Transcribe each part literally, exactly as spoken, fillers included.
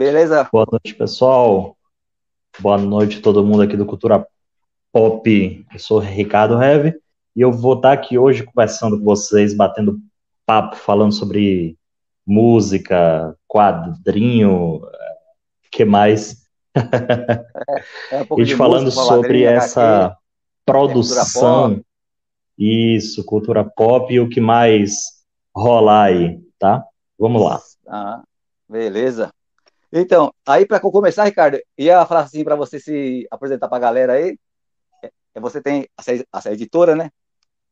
Beleza? Boa noite, pessoal. Boa noite a todo mundo aqui do Cultura Pop. Eu sou o Ricardo Heavy e eu vou estar aqui hoje conversando com vocês, batendo papo, falando sobre música, quadrinho, que mais? É, é um pouco e de falando música, sobre essa aqui, produção, isso, cultura pop e o que mais rolar aí, tá? Vamos lá. Ah, beleza. Então, aí para começar, Ricardo, ia falar assim para você se apresentar para a galera aí. Você tem essa, essa editora, né?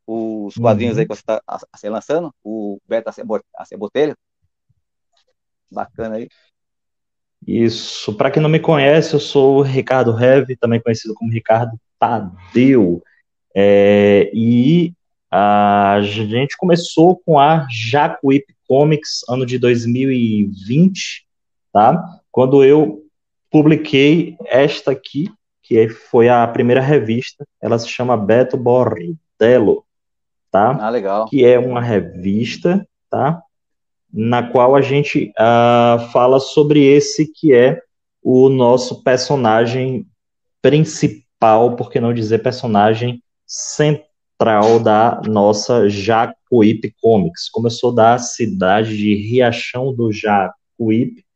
Os quadrinhos uhum. aí que você está assim, lançando, o Beto Bordello. Bacana aí. Isso. Para quem não me conhece, eu sou o Ricardo Heavy, também conhecido como Ricardo Tadeu. É, e a gente começou com a Jacuípe Comics, ano de dois mil e vinte, tá? Quando eu publiquei esta aqui, que foi a primeira revista, ela se chama Beto Bordello, tá? Ah, legal. Que é uma revista, tá? Na qual a gente uh, fala sobre esse que é o nosso personagem principal, por que não dizer personagem central da nossa Jacuípe Comics. Como eu sou da cidade de Riachão do Jacuípe,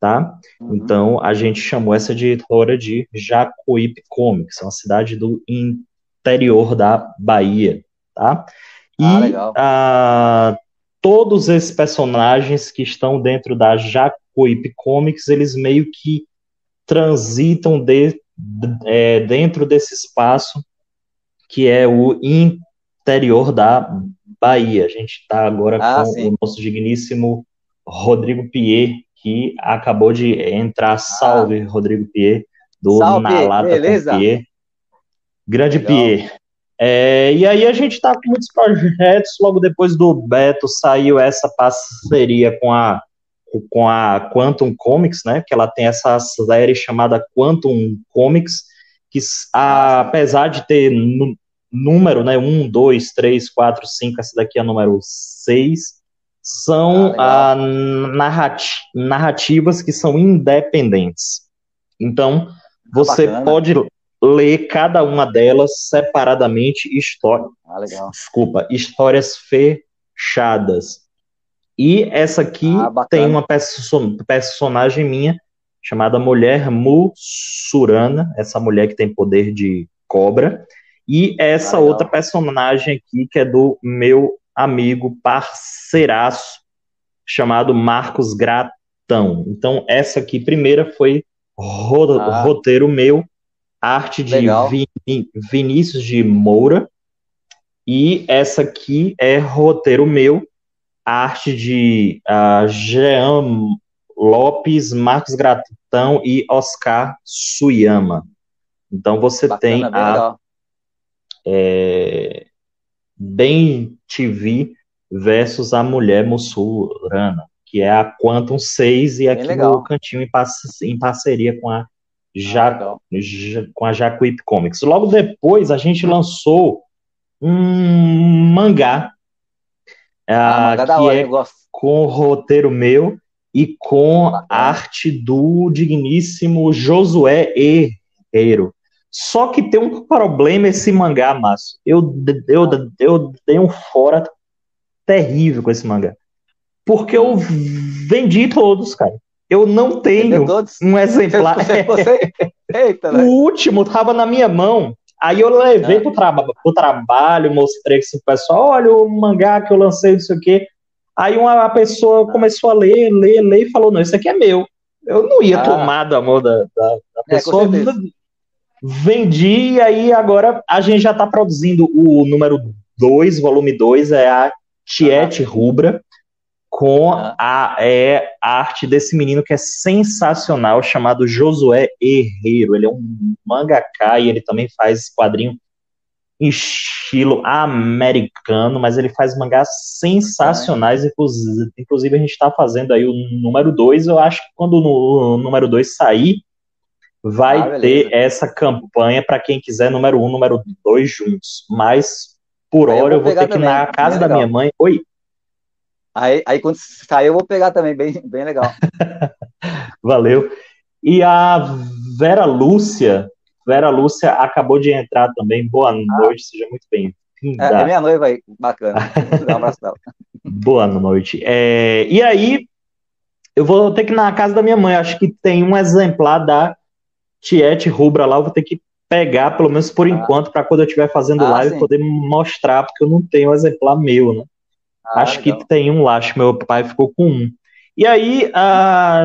tá? Uhum. Então a gente chamou essa editora de Jacuípe Comics, é uma cidade do interior da Bahia, tá? E ah, legal. A... todos esses personagens que estão dentro da Jacuípe Comics, eles meio que transitam de, de, é, dentro desse espaço que é o interior da Bahia. A gente está agora ah, com sim. o nosso digníssimo Rodrigo Pierre, que acabou de entrar. Salve, ah. Rodrigo Pierre, do Salve, Na Lata beleza. Com Pierre. Grande Legal. Pierre. É, e aí a gente tá com muitos projetos. Logo depois do Beto saiu essa parceria com a, com a Quantum Comics, né? Que ela tem essa série chamada Quantum Comics, que a, apesar de ter n- número, né? Um, dois, três, quatro, cinco, essa daqui é a número seis, são ah, a, narrati- narrativas que são independentes. Então, você Bacana. Pode... ler cada uma delas separadamente, histórias, ah, legal. Desculpa, histórias fechadas. E essa aqui ah, tem uma perso- personagem minha chamada Mulher Mussurana, essa mulher que tem poder de cobra, e essa ah, outra personagem aqui que é do meu amigo parceiraço chamado Marcos Gratão. Então essa aqui primeira foi ro- ah. roteiro meu, arte de Vin- Vinícius de Moura, e essa aqui é roteiro meu, arte de uh, Jean Lopes, Marcos Gratão e Oscar Suyama. Então você Bacana, tem a é, Bem T V versus a Mulher Mussurana, que é a Quantum seis, e aqui no cantinho em, parce- em parceria com a Já, já, com a Jacuípe Comics. Logo depois a gente lançou um mangá, ah, mangá que hora, é com roteiro meu e com Bacana. Arte do digníssimo Josué Herreiro. Só que tem um problema esse mangá, Márcio. Eu, eu, eu, eu dei um fora terrível com esse mangá, porque eu vendi todos, cara. Eu não tenho um exemplar. Você... Eita, né? O último estava na minha mão. Aí eu levei ah. pro, tra- pro trabalho, mostrei para o pessoal, olha o mangá que eu lancei, não sei o quê. Aí uma pessoa começou a ler, ler, ler e falou, não, isso aqui é meu. Eu não ia ah. tomar da mão da, da, da pessoa. É, vendi, e aí agora a gente já está produzindo o número dois, volume dois, é a Tietê Rubra, com a, é, a arte desse menino que é sensacional, chamado Josué Herreiro. Ele é um mangaka e ele também faz quadrinho em estilo americano, mas ele faz mangás sensacionais, inclusive, inclusive a gente está fazendo aí o número dois, eu acho que quando o número dois sair, vai ah, ter essa campanha para quem quiser número um, número dois juntos, mas por aí hora eu vou, eu vou ter que ir na casa é da minha mãe, oi, Aí, aí quando sair eu vou pegar também, bem, bem legal. Valeu. E a Vera Lúcia, Vera Lúcia acabou de entrar também. Boa noite, ah. seja muito bem-vinda. É, é minha noiva aí, bacana. Dá um abraço dela. Boa noite. É, e aí, eu vou ter que ir na casa da minha mãe, acho que tem um exemplar da Tietê Rubra lá, eu vou ter que pegar, pelo menos por ah. enquanto, para quando eu estiver fazendo ah, live, sim. poder mostrar, porque eu não tenho um exemplar meu, né? Ah, acho legal. Que tem um lá, acho que meu pai ficou com um. E aí, a,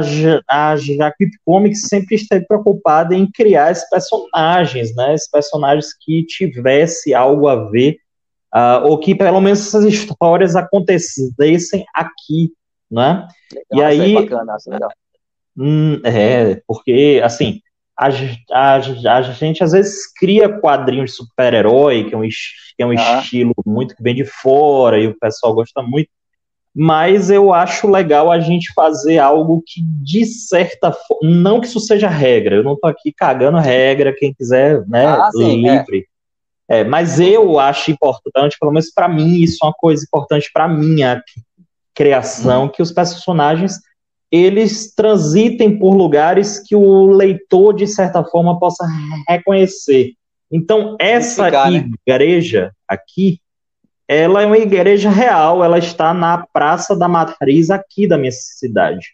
a Jacuípe Comics sempre esteve preocupada em criar esses personagens, né? Esses personagens que tivesse algo a ver, uh, ou que pelo menos essas histórias acontecessem aqui, né? Legal, e aí, é bacana, isso é legal. É, porque, assim, a, a, a gente às vezes cria quadrinhos de super-herói, que é um, que é um ah. estilo muito que vem de fora, e o pessoal gosta muito. Mas eu acho legal a gente fazer algo que, de certa forma, não que isso seja regra, eu não tô aqui cagando regra, quem quiser, né, ah, sim, livre. É. É, mas eu acho importante, pelo menos para mim, isso é uma coisa importante para minha criação, hum. que os personagens, eles transitem por lugares que o leitor, de certa forma, possa reconhecer. Então, essa ficar, igreja né? aqui, ela é uma igreja real, ela está na Praça da Matriz aqui da minha cidade.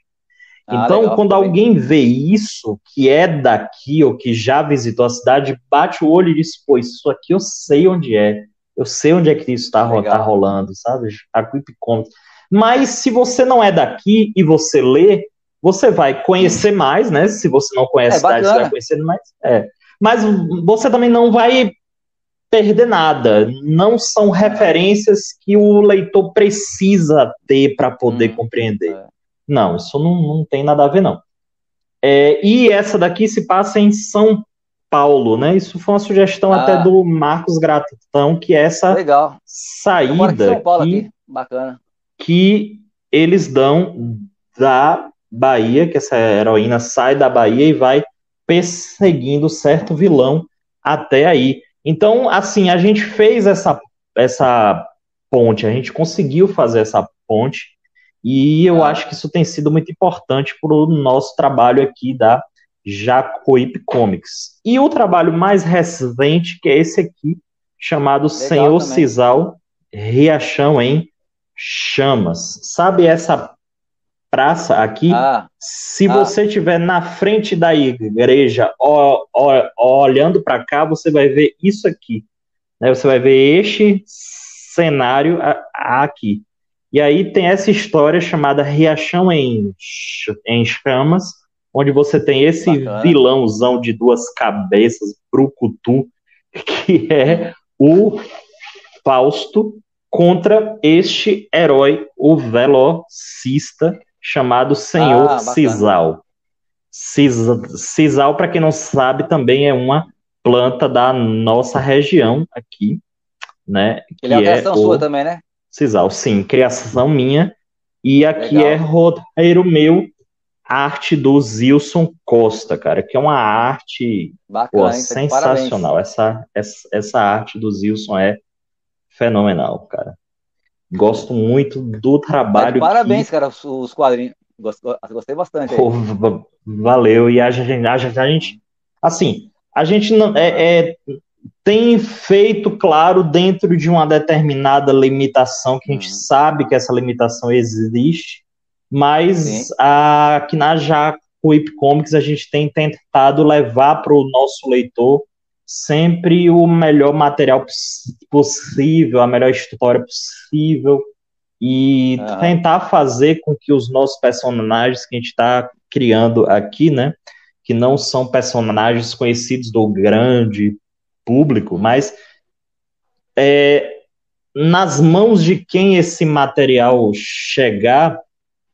Ah, então, legal, quando também. Alguém vê isso, que é daqui ou que já visitou a cidade, bate o olho e diz, pô, isso aqui eu sei onde é. Eu sei onde é que isso está tá rolando, sabe? Jacuípe Comics. Mas se você não é daqui e você lê, você vai conhecer mais, né? Se você não conhece é, a cidade, bacana. Você vai conhecer mais. É. Mas você também não vai... perder nada, não são referências que o leitor precisa ter para poder hum, compreender. É. Não, isso não, não tem nada a ver, não. É, e essa daqui se passa em São Paulo, né? Isso foi uma sugestão ah. até do Marcos Gratão, que é essa legal. Saída São Paulo que, aqui. Bacana. Que eles dão da Bahia, que essa heroína sai da Bahia e vai perseguindo certo vilão até aí. Então, assim, a gente fez essa, essa ponte, a gente conseguiu fazer essa ponte, e eu ah. acho que isso tem sido muito importante para o nosso trabalho aqui da Jacuípe Comics. E o trabalho mais recente, que é esse aqui, chamado Legal Senhor também. Sisal, Riachão em Chamas. Sabe essa praça aqui? Ah. Se ah. você estiver na frente da igreja, ó, ó, olhando para cá, você vai ver isso aqui. Né? Você vai ver este cenário aqui. E aí tem essa história chamada Riachão em, em Chamas, onde você tem esse Bacana. Vilãozão de duas cabeças, brucutu, que é o Fausto, contra este herói, o velocista, chamado Senhor ah, Sisal. Sisal, para quem não sabe, também é uma planta da nossa região aqui, né? Ele é uma criação é sua também, né? Sisal, sim, criação minha. E aqui Legal. É roteiro meu, arte do Zilson Costa, cara, que é uma arte Bacana, pô, sensacional. Essa, essa, essa arte do Zilson é fenomenal, cara. Gosto muito do trabalho. Mas, parabéns, que... cara, os quadrinhos. Gostei bastante. Aí. Oh, valeu. E a gente, a gente, assim, a gente não, é, é, tem feito, claro, dentro de uma determinada limitação, que a gente sabe que essa limitação existe, mas a, aqui na Jacuípe Comics a gente tem tentado levar para o nosso leitor sempre o melhor material possível, a melhor história possível, e ah. tentar fazer com que os nossos personagens que a gente está criando aqui, né, que não são personagens conhecidos do grande público, mas é, nas mãos de quem esse material chegar,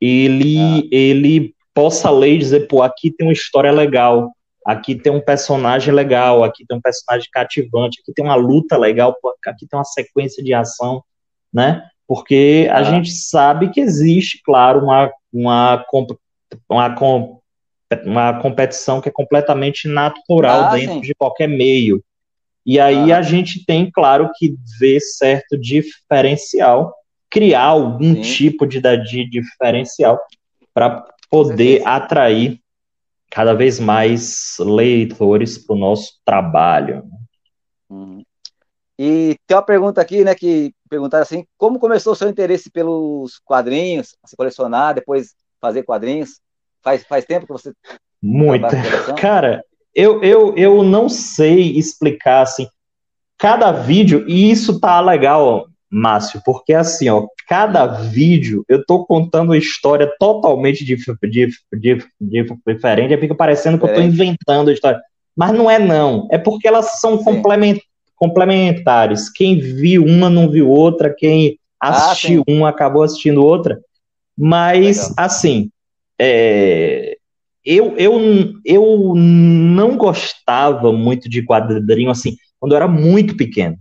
ele, ah. ele possa ler e dizer, pô, aqui tem uma história legal, aqui tem um personagem legal, aqui tem um personagem cativante, aqui tem uma luta legal, aqui tem uma sequência de ação, né? Porque a ah. gente sabe que existe, claro, uma, uma, uma, uma competição que é completamente natural ah, dentro sim. de qualquer meio. E aí ah. a gente tem, claro, que ver certo diferencial criar algum Sim. tipo de, de diferencial para poder atrair cada vez mais leitores para o nosso trabalho. Hum. E tem uma pergunta aqui, né, que perguntaram assim, como começou o seu interesse pelos quadrinhos, se colecionar, depois fazer quadrinhos? Faz, faz tempo que você... Muito. Cara, eu, eu, eu não sei explicar, assim, cada vídeo, e isso tá legal, ó, Márcio, porque assim, ó, cada vídeo eu tô contando uma história totalmente dif- dif- dif- dif- diferente, fica parecendo que eu tô inventando a história, mas não é não, é porque elas são complement- complementares, quem viu uma não viu outra, quem assistiu ah, uma acabou assistindo outra, mas legal. Assim, é... Eu, eu, eu não gostava muito de quadrinho, assim, quando eu era muito pequeno.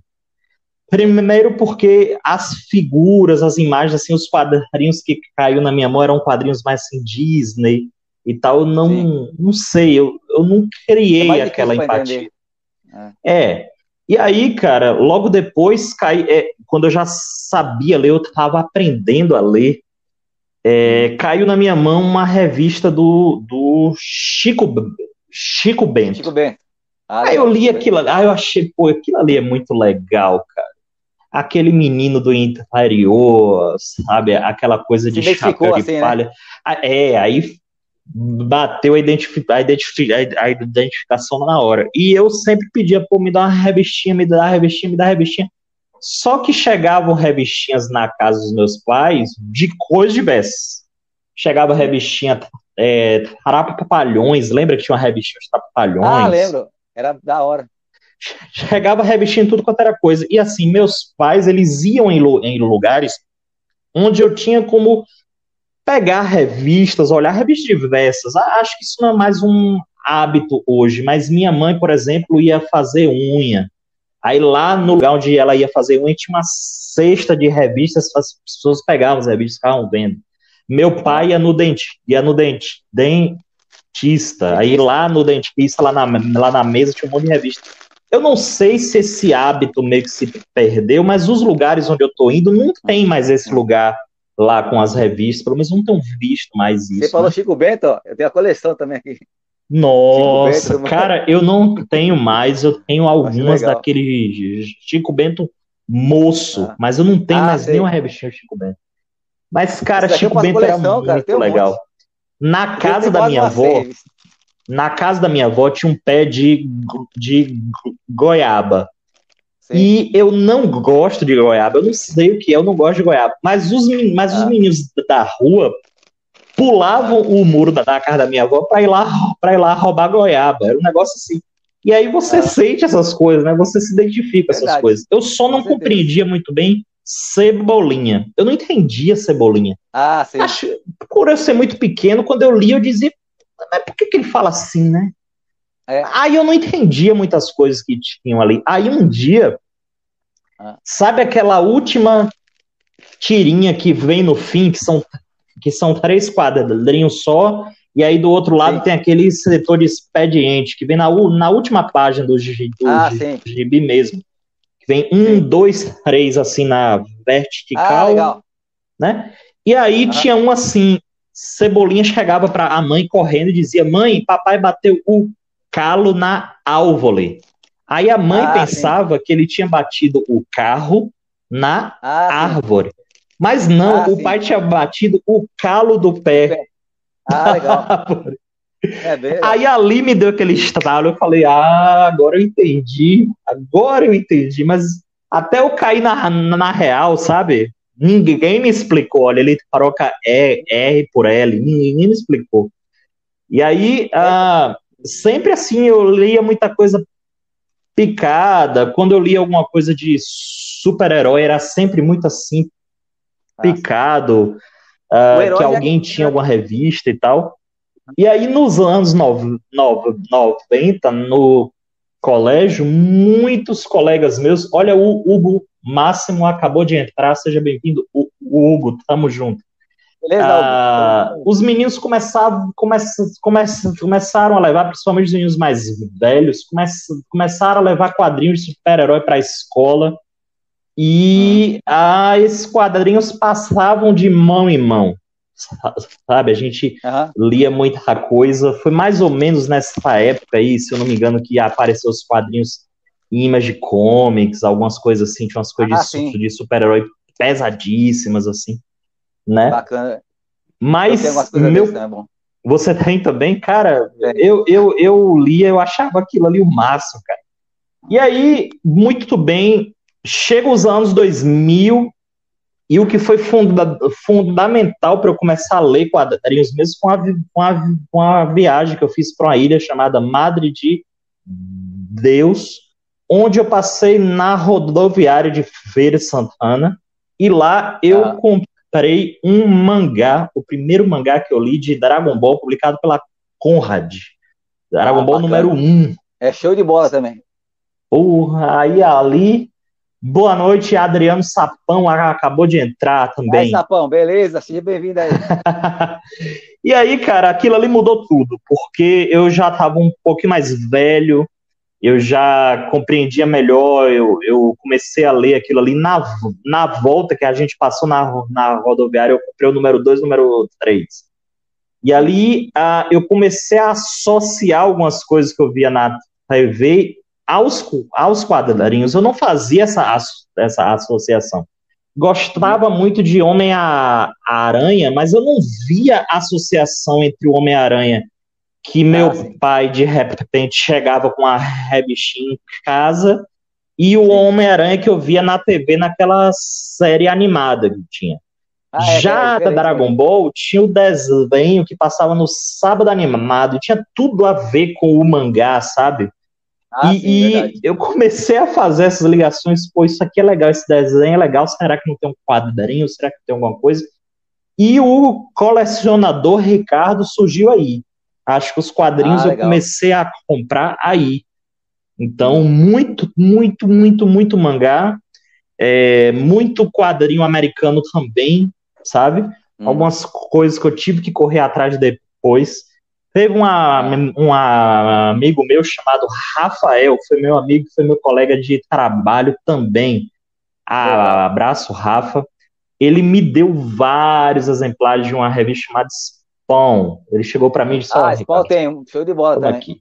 Primeiro porque as figuras, as imagens, assim, os quadrinhos que caiu na minha mão eram quadrinhos mais assim, Disney e tal. Eu não, não sei, eu, eu não criei aquela empatia. É. é. E aí, cara, logo depois, cai, é, quando eu já sabia ler, eu estava aprendendo a ler. É, caiu na minha mão uma revista do, do Chico, Chico Bento. Chico Bento. Ah, aí eu li aquilo ali, aí eu achei, pô, aquilo ali é muito legal, cara. Aquele menino do interior, sabe? Aquela coisa de chapéu de assim, palha. Né? É, aí bateu a, identifi- a, identifi- a identificação na hora. E eu sempre pedia, pô, me dá uma revistinha, me dá uma revistinha, me dá uma revistinha. Só que chegavam revistinhas na casa dos meus pais de coisas diversas. Chegava revistinha é, Trapalhões, lembra que tinha uma revistinha de Trapalhões? Ah, lembro, era da hora. Chegava revistinha em tudo quanto era coisa. E assim, meus pais, eles iam em, em lugares onde eu tinha como pegar revistas, olhar revistas diversas. Acho que isso não é mais um hábito hoje, mas minha mãe, por exemplo, ia fazer unha. Aí lá no lugar onde ela ia fazer unha, tinha uma cesta de revistas, as pessoas pegavam as revistas e ficavam vendo. Meu pai ia no dente, ia no dente, dentista. Aí lá no dentista, lá na, lá na mesa, tinha um monte de revista. Eu não sei se esse hábito meio que se perdeu, mas os lugares onde eu tô indo não tem mais esse lugar lá com as revistas, pelo menos não tenho visto mais isso. Você falou, né? Chico Bento, ó, eu tenho a coleção também aqui. Nossa, Bento, cara, eu não tenho mais, eu tenho algumas daquele Chico Bento moço, ah. mas eu não tenho ah, mais sei. nenhuma revistinha do Chico Bento. Mas, cara, Chico Bento coleção, era muito cara, legal. Um na casa da minha avó, fez. na casa da minha avó tinha um pé de, de goiaba. Sim. E eu não gosto de goiaba, eu não sei o que é, eu não gosto de goiaba. Mas os, mas ah. os meninos da rua... pulavam o muro da, da casa da minha avó para ir lá, para ir lá roubar goiaba. Era um negócio assim. E aí você ah. sente essas coisas, né? Você se identifica com essas coisas. Eu só não Com compreendia certeza. muito bem Cebolinha. Eu não entendia Cebolinha. Ah, sim. Acho, por eu ser muito pequeno, quando eu li, eu dizia, mas por que, que ele fala assim, né? É. Aí eu não entendia muitas coisas que tinham ali. Aí um dia, ah. sabe aquela última tirinha que vem no fim, que são... que são três quadrinhos só, e aí do outro lado sim. tem aquele setor de expediente, que vem na, na última página do gibi ah, mesmo. Que vem um, sim. dois, três, assim, na vertical. Ah, legal. Né? E aí ah. tinha um assim, Cebolinha chegava para a mãe correndo e dizia, mãe, papai bateu o calo na árvore. Aí a mãe ah, pensava sim. que ele tinha batido o carro na ah, árvore. Sim. Mas não, ah, o sim. pai tinha batido o calo do pé. Ah, legal. É bem legal. Aí ali me deu aquele estalo, eu falei, ah, agora eu entendi, agora eu entendi, mas até eu cair na, na real, sabe? Ninguém me explicou, olha, ele troca E, R por L, ninguém me explicou. E aí, ah, sempre assim, eu lia muita coisa picada, quando eu lia alguma coisa de super-herói, era sempre muito assim, picado, uh, que alguém já... tinha alguma revista e tal. E aí nos anos noventa, no colégio, muitos colegas meus, olha, o Hugo Máximo acabou de entrar, seja bem-vindo, o Hugo, tamo junto. Beleza, uh, Hugo. Os meninos começavam, come, come, começaram a levar, principalmente os meninos mais velhos, come, começaram a levar quadrinhos de super-herói para a escola. E ah, esses quadrinhos passavam de mão em mão, sabe? A gente uhum. lia muita coisa. Foi mais ou menos nessa época aí, se eu não me engano, que apareceu os quadrinhos Image Comics, algumas coisas assim, tinha umas coisas ah, de, de super-herói pesadíssimas, assim, né? Bacana. Mas meu... desse, né, bom? Você tem também? Cara, eu, eu, eu lia, eu achava aquilo ali o máximo, cara. E aí, muito bem, chega os anos dois mil, e o que foi funda- fundamental para eu começar a ler quadrinhos, mesmo com a, com a, com a viagem que eu fiz para uma ilha chamada Madre de Deus, onde eu passei na rodoviária de Feira de Santana, e lá eu ah. comprei um mangá, o primeiro mangá que eu li de Dragon Ball, publicado pela Conrad. Dragon ah, Ball bacana. Número um. É show de bola também. Porra, aí ali... Boa noite, Adriano Sapão, acabou de entrar também. Aí, Sapão, beleza? Seja bem-vindo aí. E aí, cara, aquilo ali mudou tudo, porque eu já estava um pouquinho mais velho, eu já compreendia melhor, eu, eu comecei a ler aquilo ali. Na, na volta que a gente passou na, na rodoviária, eu comprei o número dois e o número três. E ali uh, eu comecei a associar algumas coisas que eu via na T V Aos, aos quadrinhos. Eu não fazia essa, essa associação. Gostava muito de Homem-Aranha, mas eu não via associação entre o Homem-Aranha, que meu ah, pai, de repente, chegava com a revistinha em casa, e o Homem-Aranha que eu via na T V naquela série animada que tinha. Ah, é, Já da é, é, é, é. Dragon Ball tinha o desenho que passava no sábado animado, tinha tudo a ver com o mangá, sabe? Ah, e sim, e eu comecei a fazer essas ligações, pô, isso aqui é legal, esse desenho é legal, será que não tem um quadrinho, será que tem alguma coisa? E o colecionador Ricardo surgiu aí. Acho que os quadrinhos ah, eu comecei a comprar aí. Então, muito, muito, muito, muito mangá, é, muito quadrinho americano também, sabe? Hum. Algumas coisas que eu tive que correr atrás depois. Teve uma, um amigo meu chamado Rafael, foi meu amigo, foi meu colega de trabalho também. Ah, abraço, Rafa. Ele me deu vários exemplares de uma revista chamada Spawn. Ele chegou pra mim e disse: Ah, Spawn tem, um show de bola também. Aqui.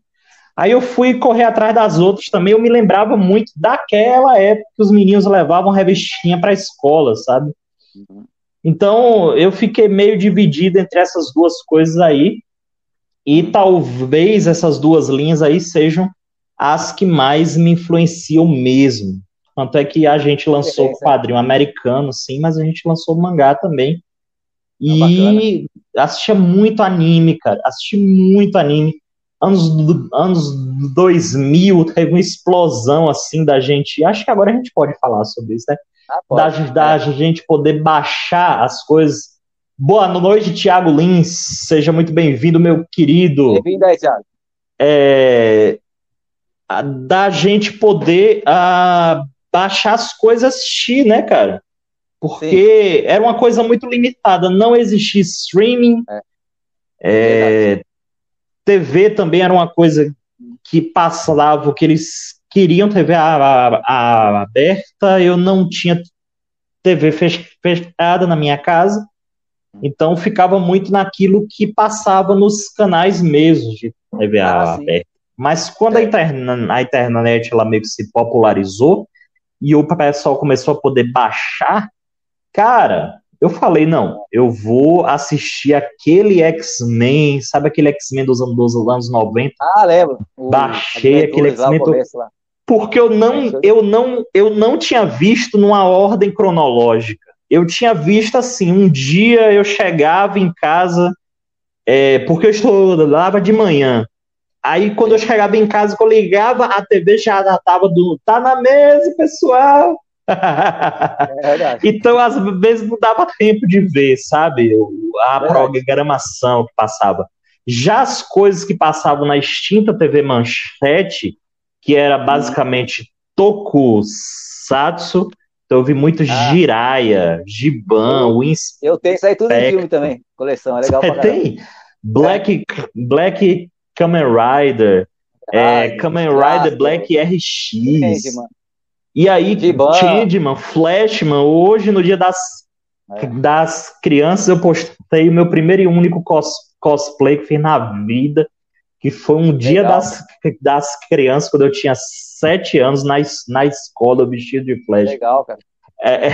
Aí eu fui correr atrás das outras também. Eu me lembrava muito daquela época que os meninos levavam revistinha pra escola, sabe? Então eu fiquei meio dividido entre essas duas coisas aí. E talvez essas duas linhas aí sejam as que mais me influenciam mesmo. Tanto é que a gente lançou o quadrinho americano, sim, mas a gente lançou o mangá também. E ah, assistia muito anime, cara. Assisti muito anime. Anos, anos dois mil, teve uma explosão assim da gente... Acho que agora a gente pode falar sobre isso, né? Ah, pode, da, da é. gente poder baixar as coisas... Boa noite, Thiago Lins. Seja muito bem-vindo, meu querido. Bem-vindo aí, Thiago. É, da gente poder uh, baixar as coisas e assistir, né, cara? Porque Sim. era uma coisa muito limitada. Não existia streaming. É. É, T V também era uma coisa que passava o que eles queriam, T V a, a, a aberta. Eu não tinha T V fechada na minha casa. Então ficava muito naquilo que passava nos canais mesmo de T V ah, aberta. Mas quando a, interna- a internet ela meio que se popularizou e o pessoal começou a poder baixar, cara, eu falei, não, eu vou assistir aquele X-Men, sabe aquele X-Men dos anos, dos anos noventa? Ah, lembro. Uh, Baixei aquele X-Men, lá, porque eu não, eu, não, eu não tinha visto numa ordem cronológica. Eu tinha visto assim, um dia eu chegava em casa, é, porque eu estudava de manhã. Aí quando eu chegava em casa, eu ligava, a T V já estava do... Tá na mesa, pessoal! É verdade. Então, às vezes, não dava tempo de ver, sabe? A programação que passava. Já as coisas que passavam na extinta T V Manchete, que era basicamente Tokusatsu. Então eu vi muito ah. Jiraiya, Gibão, o Inspector. Eu tenho isso aí tudo em filme também, coleção, é legal pra caramba. Tem? Black, é. Black Kamen Rider, ah, é, Kamen Rider ah, Black R X, entendi, mano. E aí, Tidman, Flashman, hoje, no dia das, é. das crianças, eu postei o meu primeiro e único cos, cosplay que fiz na vida, que foi um Legal. dia das, das crianças, quando eu tinha sete anos, na, na escola, vestido de Flash. Legal, cara. É, é,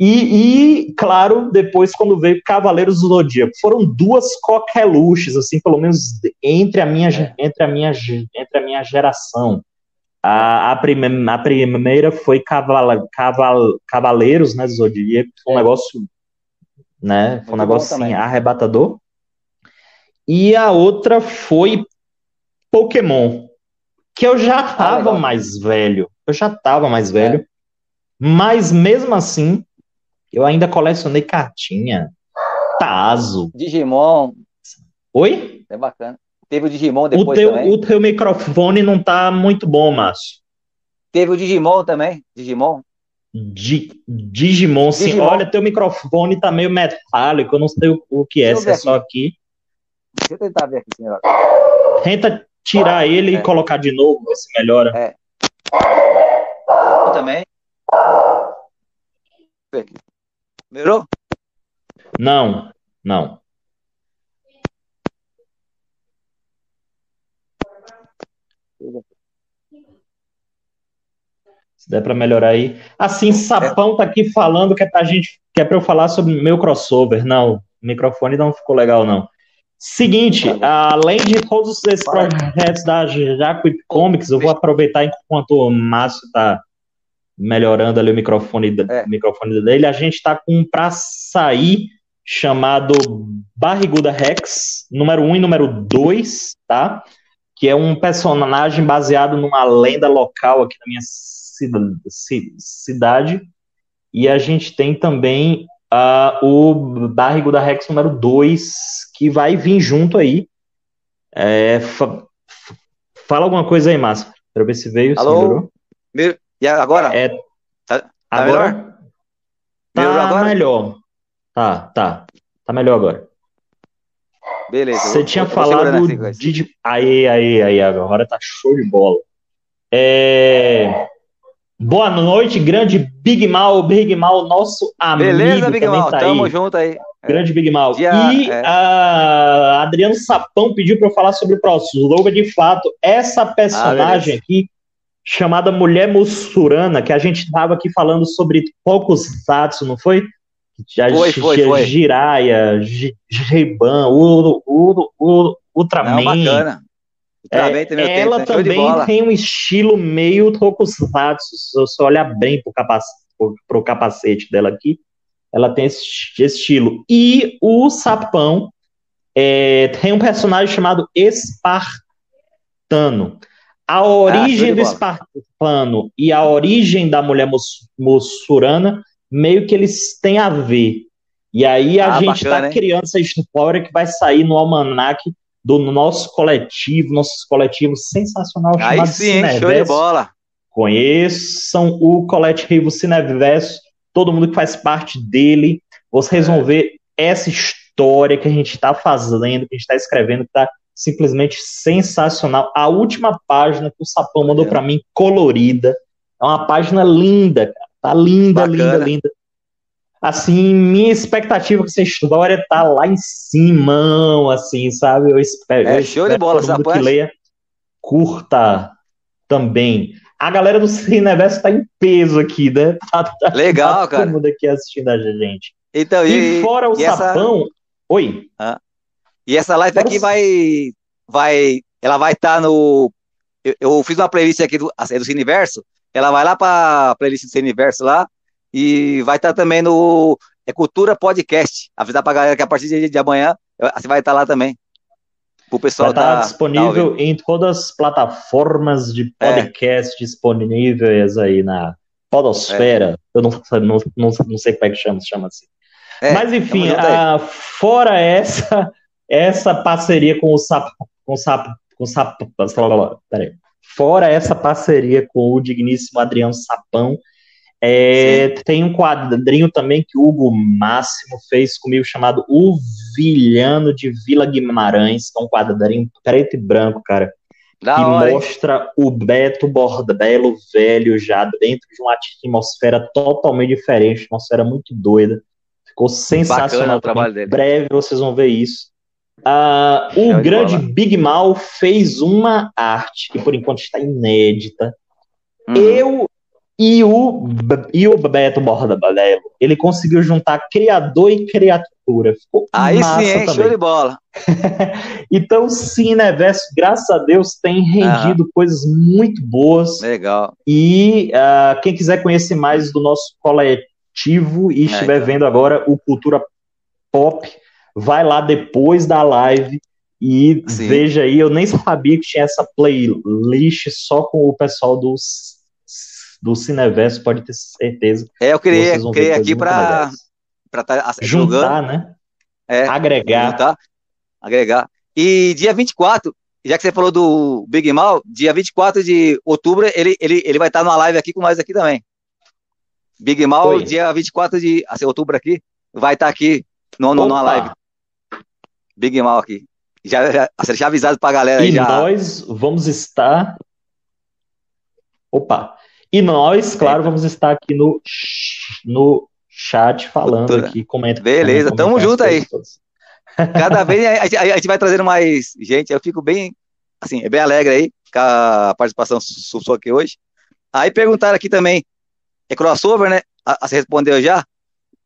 e, e, claro, depois, quando veio Cavaleiros do Zodíaco, foram duas coqueluches, assim, pelo menos entre a minha, é. entre a minha, entre a minha geração. A, a, prime, a primeira foi Caval, Caval, Cavaleiros, né, Zodíaco, foi um é. negócio, né, foi um negócio assim, arrebatador. E a outra foi Pokémon, que eu já tava ah, mais velho, eu já tava mais velho, é. mas mesmo assim, eu ainda colecionei cartinha, Tazo. Digimon. Oi? É bacana. Teve o Digimon depois o teu, também. O teu microfone não tá muito bom, Márcio. Teve o Digimon também? Digimon? Di, Digimon, sim. Digimon. Olha, teu microfone tá meio metálico, eu não sei o, o que é, se é aqui. só aqui. Deixa eu tentar ver aqui, senhor. Tenta tirar ah, ele é. e colocar de novo, ver se melhora. É. Eu também. Melhorou? Não, não. Se der pra melhorar aí. Assim, Sapão tá aqui falando que é pra gente, que é pra eu falar sobre meu crossover. Não, o microfone não ficou legal, não. Seguinte, além de todos esses projetos da Jacuípe Comics, eu vou aproveitar enquanto o Márcio tá melhorando ali o microfone, é. o microfone dele. A gente tá com um pra sair chamado Barriguda Rex, número um e número dois, tá? Que é um personagem baseado numa lenda local aqui na minha cidade. E a gente tem também uh, o Barriguda Rex número dois, que vai vir junto aí. É, fa- fala alguma coisa aí, Márcio. Pra ver se veio. Alô? Se e agora? É, tá, tá agora? Melhor? Tá melhor agora? melhor. Tá, tá. Tá melhor agora. Beleza. Você tinha falado de... Aí, aí, aí, agora tá show de bola. É... Boa noite, grande Big Mal, Big Mal, nosso amigo. Beleza, Big Mal, tá tamo aí. junto aí. Grande é. Big Mal. Dia... E é. a Adriano Sapão pediu pra eu falar sobre o próximo. Logo, de fato, essa personagem ah, aqui, chamada Mulher Mussurana, que a gente tava aqui falando sobre tokusatsu, não foi? Foi, foi, foi. Jiraiya, J-Ban, Uru, Uru, Uru, Ultraman. Não, bacana. Ultraman é, tem meu ela tempo, também tem, tem um estilo meio tokusatsu, se você olhar bem pro capacete, pro capacete dela aqui, ela tem esse, esse estilo. E o Sapão é, tem um personagem chamado Espartano. A origem ah, do Espartano e a origem da Mulher Mussurana meio que eles têm a ver. E aí a ah, gente bacana, tá hein? criando essa história que vai sair no almanac do nosso coletivo, nossos coletivos sensacional aí chamado sim, Cineverso. Show de bola. Conheçam o coletivo Cineverso, todo mundo que faz parte dele. Vocês vão ver essa história que a gente tá fazendo, que a gente tá escrevendo, que tá simplesmente sensacional. A última página que o Sapão mandou para mim, colorida, é uma página linda, cara. Tá linda, Bacana. linda, linda. Assim, minha expectativa com essa história tá lá em cima, assim, sabe? Eu espero, é, eu espero show de bola, todo mundo que leia, curta também. A galera do Cineverso tá em peso aqui, né? Tá, tá, Legal, tá cara. Todo mundo aqui assistindo a gente. Então, e, e fora o e Sapão... Essa... Oi? Ah. E essa live Nossa. aqui vai... vai ela vai estar tá no... Eu, eu fiz uma playlist aqui do, do Cineverso. Ela vai lá para a playlist do Cineverso lá e vai estar também no é Cultura Podcast. Avisar para a galera que a partir de, de amanhã você vai estar lá também. O pessoal vai estar tá, disponível tá em todas as plataformas de podcast é. disponíveis aí na Podosfera. É. Eu não, não, não, não sei como é que chama, se chama assim. É, Mas enfim, a, fora essa, essa parceria com o Sapo. Com o Sapo. Com o Sapo. Peraí. Fora essa parceria com o digníssimo Adriano Sapão, é, tem um quadrinho também que o Hugo Máximo fez comigo, chamado O Vilhano de Vila Guimarães, que é um quadrinho preto e branco, cara, Da e hora, mostra hein? O Beto Bordello velho já dentro de uma atmosfera totalmente diferente, uma atmosfera muito doida. Ficou sensacional. Bacana o trabalho dele. Em breve vocês vão ver isso. Uh, o Deixa grande Big Mal fez uma arte que por enquanto está inédita. Uhum. Eu e o, e o Beto Bordello, ele conseguiu juntar criador e criatura. Ficou Aí massa sim, hein? Show de bola. Então, o Cineverso, graças a Deus, tem rendido ah. coisas muito boas. Legal. E uh, quem quiser conhecer mais do nosso coletivo e estiver é, então. vendo agora o Cultura Pop, vai lá depois da live e Sim. veja aí. Eu nem sabia que tinha essa playlist só com o pessoal do, do Cineverso, pode ter certeza. É, eu criei, criei aqui para estar tá juntar, jogando. né? É, agregar. Juntar, agregar. E dia vinte e quatro, já que você falou do Big Mal, dia vinte e quatro de outubro ele, ele, ele vai estar tá numa live aqui com nós aqui também. Big Mal, Oi. dia vinte e quatro de assim, outubro aqui, vai estar tá aqui. Não, não, numa live. Big Mal aqui. Já, já, já avisado pra galera. E já... nós vamos estar... Opa. E nós, claro, vamos estar aqui no, no chat falando Cultura. aqui, comenta. Beleza, comenta, tamo junto aí. Todas. Cada vez a gente, a gente vai trazendo mais gente. Eu fico bem, assim, bem alegre aí com a participação sua aqui hoje. Aí perguntaram aqui também, é crossover, né? A, a, você respondeu já?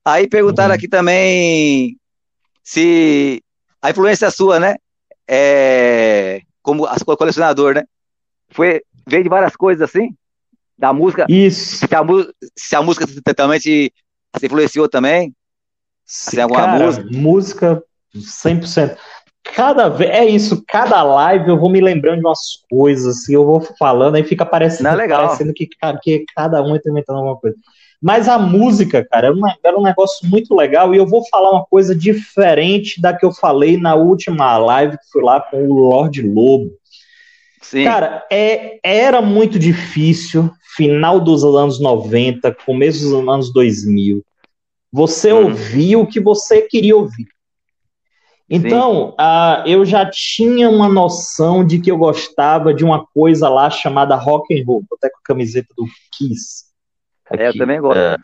Aí perguntaram aqui também se a influência sua, né, é, como colecionador, né, foi, veio de várias coisas assim, da música. Isso. Se a, se a música também te se influenciou também, se assim, alguma cara, música. Música cem por cento. Cada vez, é isso, cada live eu vou me lembrando de umas coisas, assim, eu vou falando, aí fica parecendo, Não, legal. parecendo que, que cada um está inventando alguma coisa. Mas a música, cara, era um negócio muito legal e eu vou falar uma coisa diferente da que eu falei na última live que fui lá com o Lorde Lobo. Sim. Cara, é, era muito difícil, final dos anos noventa, começo dos anos dois mil, você hum. ouvia o que você queria ouvir. Então, uh, eu já tinha uma noção de que eu gostava de uma coisa lá chamada rock and roll, até com a camiseta do Kiss. Aqui. É, eu também gosto. É.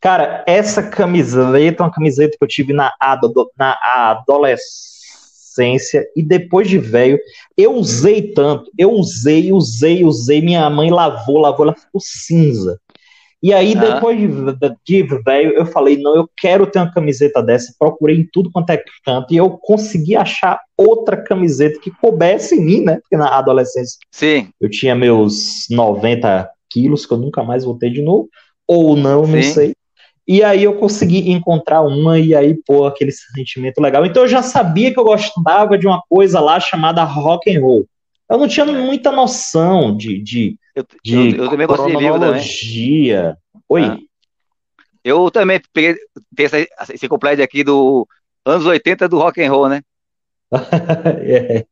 Cara, essa camiseta é uma camiseta que eu tive na, ado- na adolescência e depois de velho, eu usei tanto, eu usei, usei, usei, minha mãe lavou, lavou, ela ficou cinza. E aí ah. depois de, de velho, eu falei, não, eu quero ter uma camiseta dessa, procurei em tudo quanto é canto e eu consegui achar outra camiseta que coubesse em mim, né? Porque na adolescência Sim. eu tinha meus noventa quilos, que eu nunca mais voltei de novo, ou não, Sim. não sei. E aí eu consegui encontrar uma, e aí, pô, aquele sentimento legal. Então eu já sabia que eu gostava de uma coisa lá chamada rock and roll. Eu não tinha muita noção de, de, eu, de eu, eu também cronologia. Também. Oi? Ah. Eu também peguei esse, esse completo aqui do anos oitenta do rock and roll, né? é.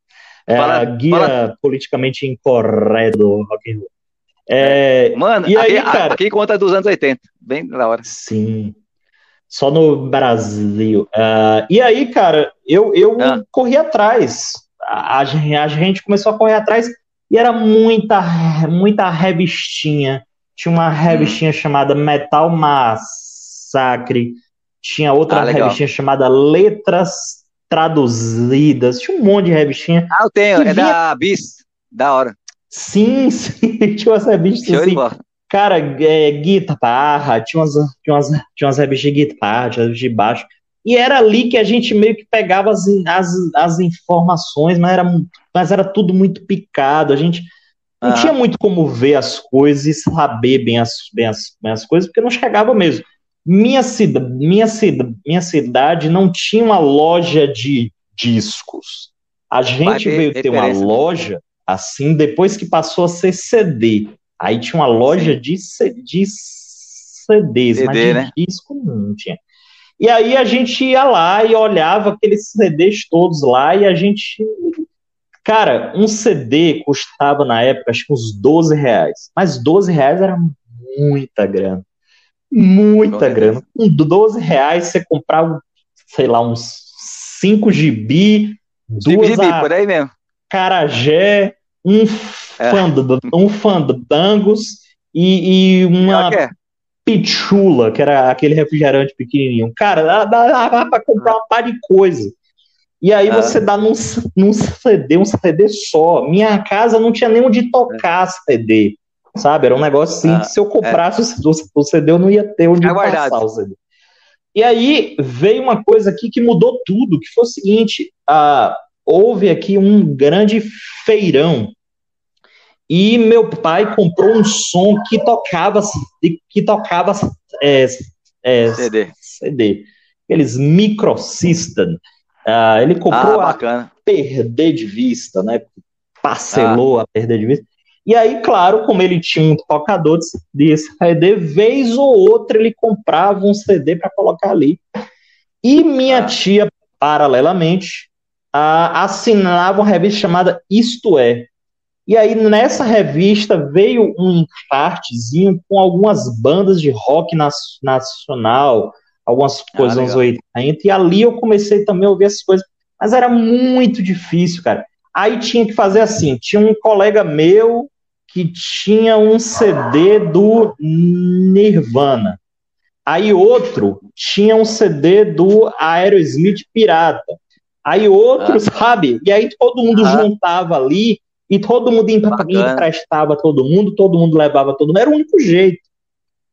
é fala, a guia fala. politicamente incorreta do rock and roll. É, Mano, e aí, aqui, cara, aqui conta dos anos oitenta, bem da hora. Sim, só no Brasil. Uh, e aí, cara, eu, eu ah. corri atrás. A, a gente começou a correr atrás e era muita, muita revistinha. Tinha uma revistinha hum. chamada Metal Massacre, tinha outra ah, revistinha chamada Letras Traduzidas, tinha um monte de revistinha. Ah, eu tenho, é vinha... da Bis, da hora. Sim, sim, tinha umas revistas assim, cara, é, guitarra, tinha umas, tinha, umas, tinha umas revistas de guitarra, tinha revistas de baixo, e era ali que a gente meio que pegava as, as, as informações, mas era, mas era tudo muito picado, a gente não ah. tinha muito como ver as coisas e saber bem as, bem as, bem as coisas, porque não chegava mesmo. Minha, cida, minha, cida, minha cidade não tinha uma loja de discos, a gente ter veio ter uma loja... Assim, depois que passou a ser C D. Aí tinha uma loja de, de C Ds, C D, mas de né? disco não tinha. E aí a gente ia lá e olhava aqueles C Ds todos lá e a gente... Cara, um C D custava na época acho que uns doze reais. Mas doze reais era muita grana. Muita grana. Com doze reais você comprava, sei lá, uns cinco gibi, duas... cinco gibi, por aí mesmo. Carajé... um fandango, é. um fandangos e, e uma é. pichula, que era aquele refrigerante pequenininho. Cara, dá, dá, dá pra comprar uma par de coisa. E aí você ah. dá num, num C D, um C D só. Minha casa não tinha nem onde tocar C D, sabe? Era um negócio assim ah, que se eu comprasse é. o C D, eu não ia ter onde é passar guardado. o C D. E aí veio uma coisa aqui que mudou tudo, que foi o seguinte, ah, houve aqui um grande feirão e meu pai comprou um som que tocava, que tocava é, é, C D. C D. Aqueles microsystem. Ah, ele comprou ah, a perder de vista, né? Parcelou ah. a perder de vista. E aí, claro, como ele tinha um tocador de C D, vez ou outra ele comprava um C D para colocar ali. E minha ah. tia, paralelamente, ah, assinava uma revista chamada Isto É. E aí, nessa revista, veio um encartezinho com algumas bandas de rock nacional, algumas coisas ah, uns oitenta, e ali eu comecei também a ouvir essas coisas, mas era muito difícil, cara. Aí tinha que fazer assim, tinha um colega meu que tinha um C D do Nirvana, aí outro tinha um C D do Aerosmith pirata, aí outro, ah, sabe, e aí todo mundo ah, juntava ali, e todo mundo emprestava todo mundo, todo mundo levava todo mundo, era o único jeito.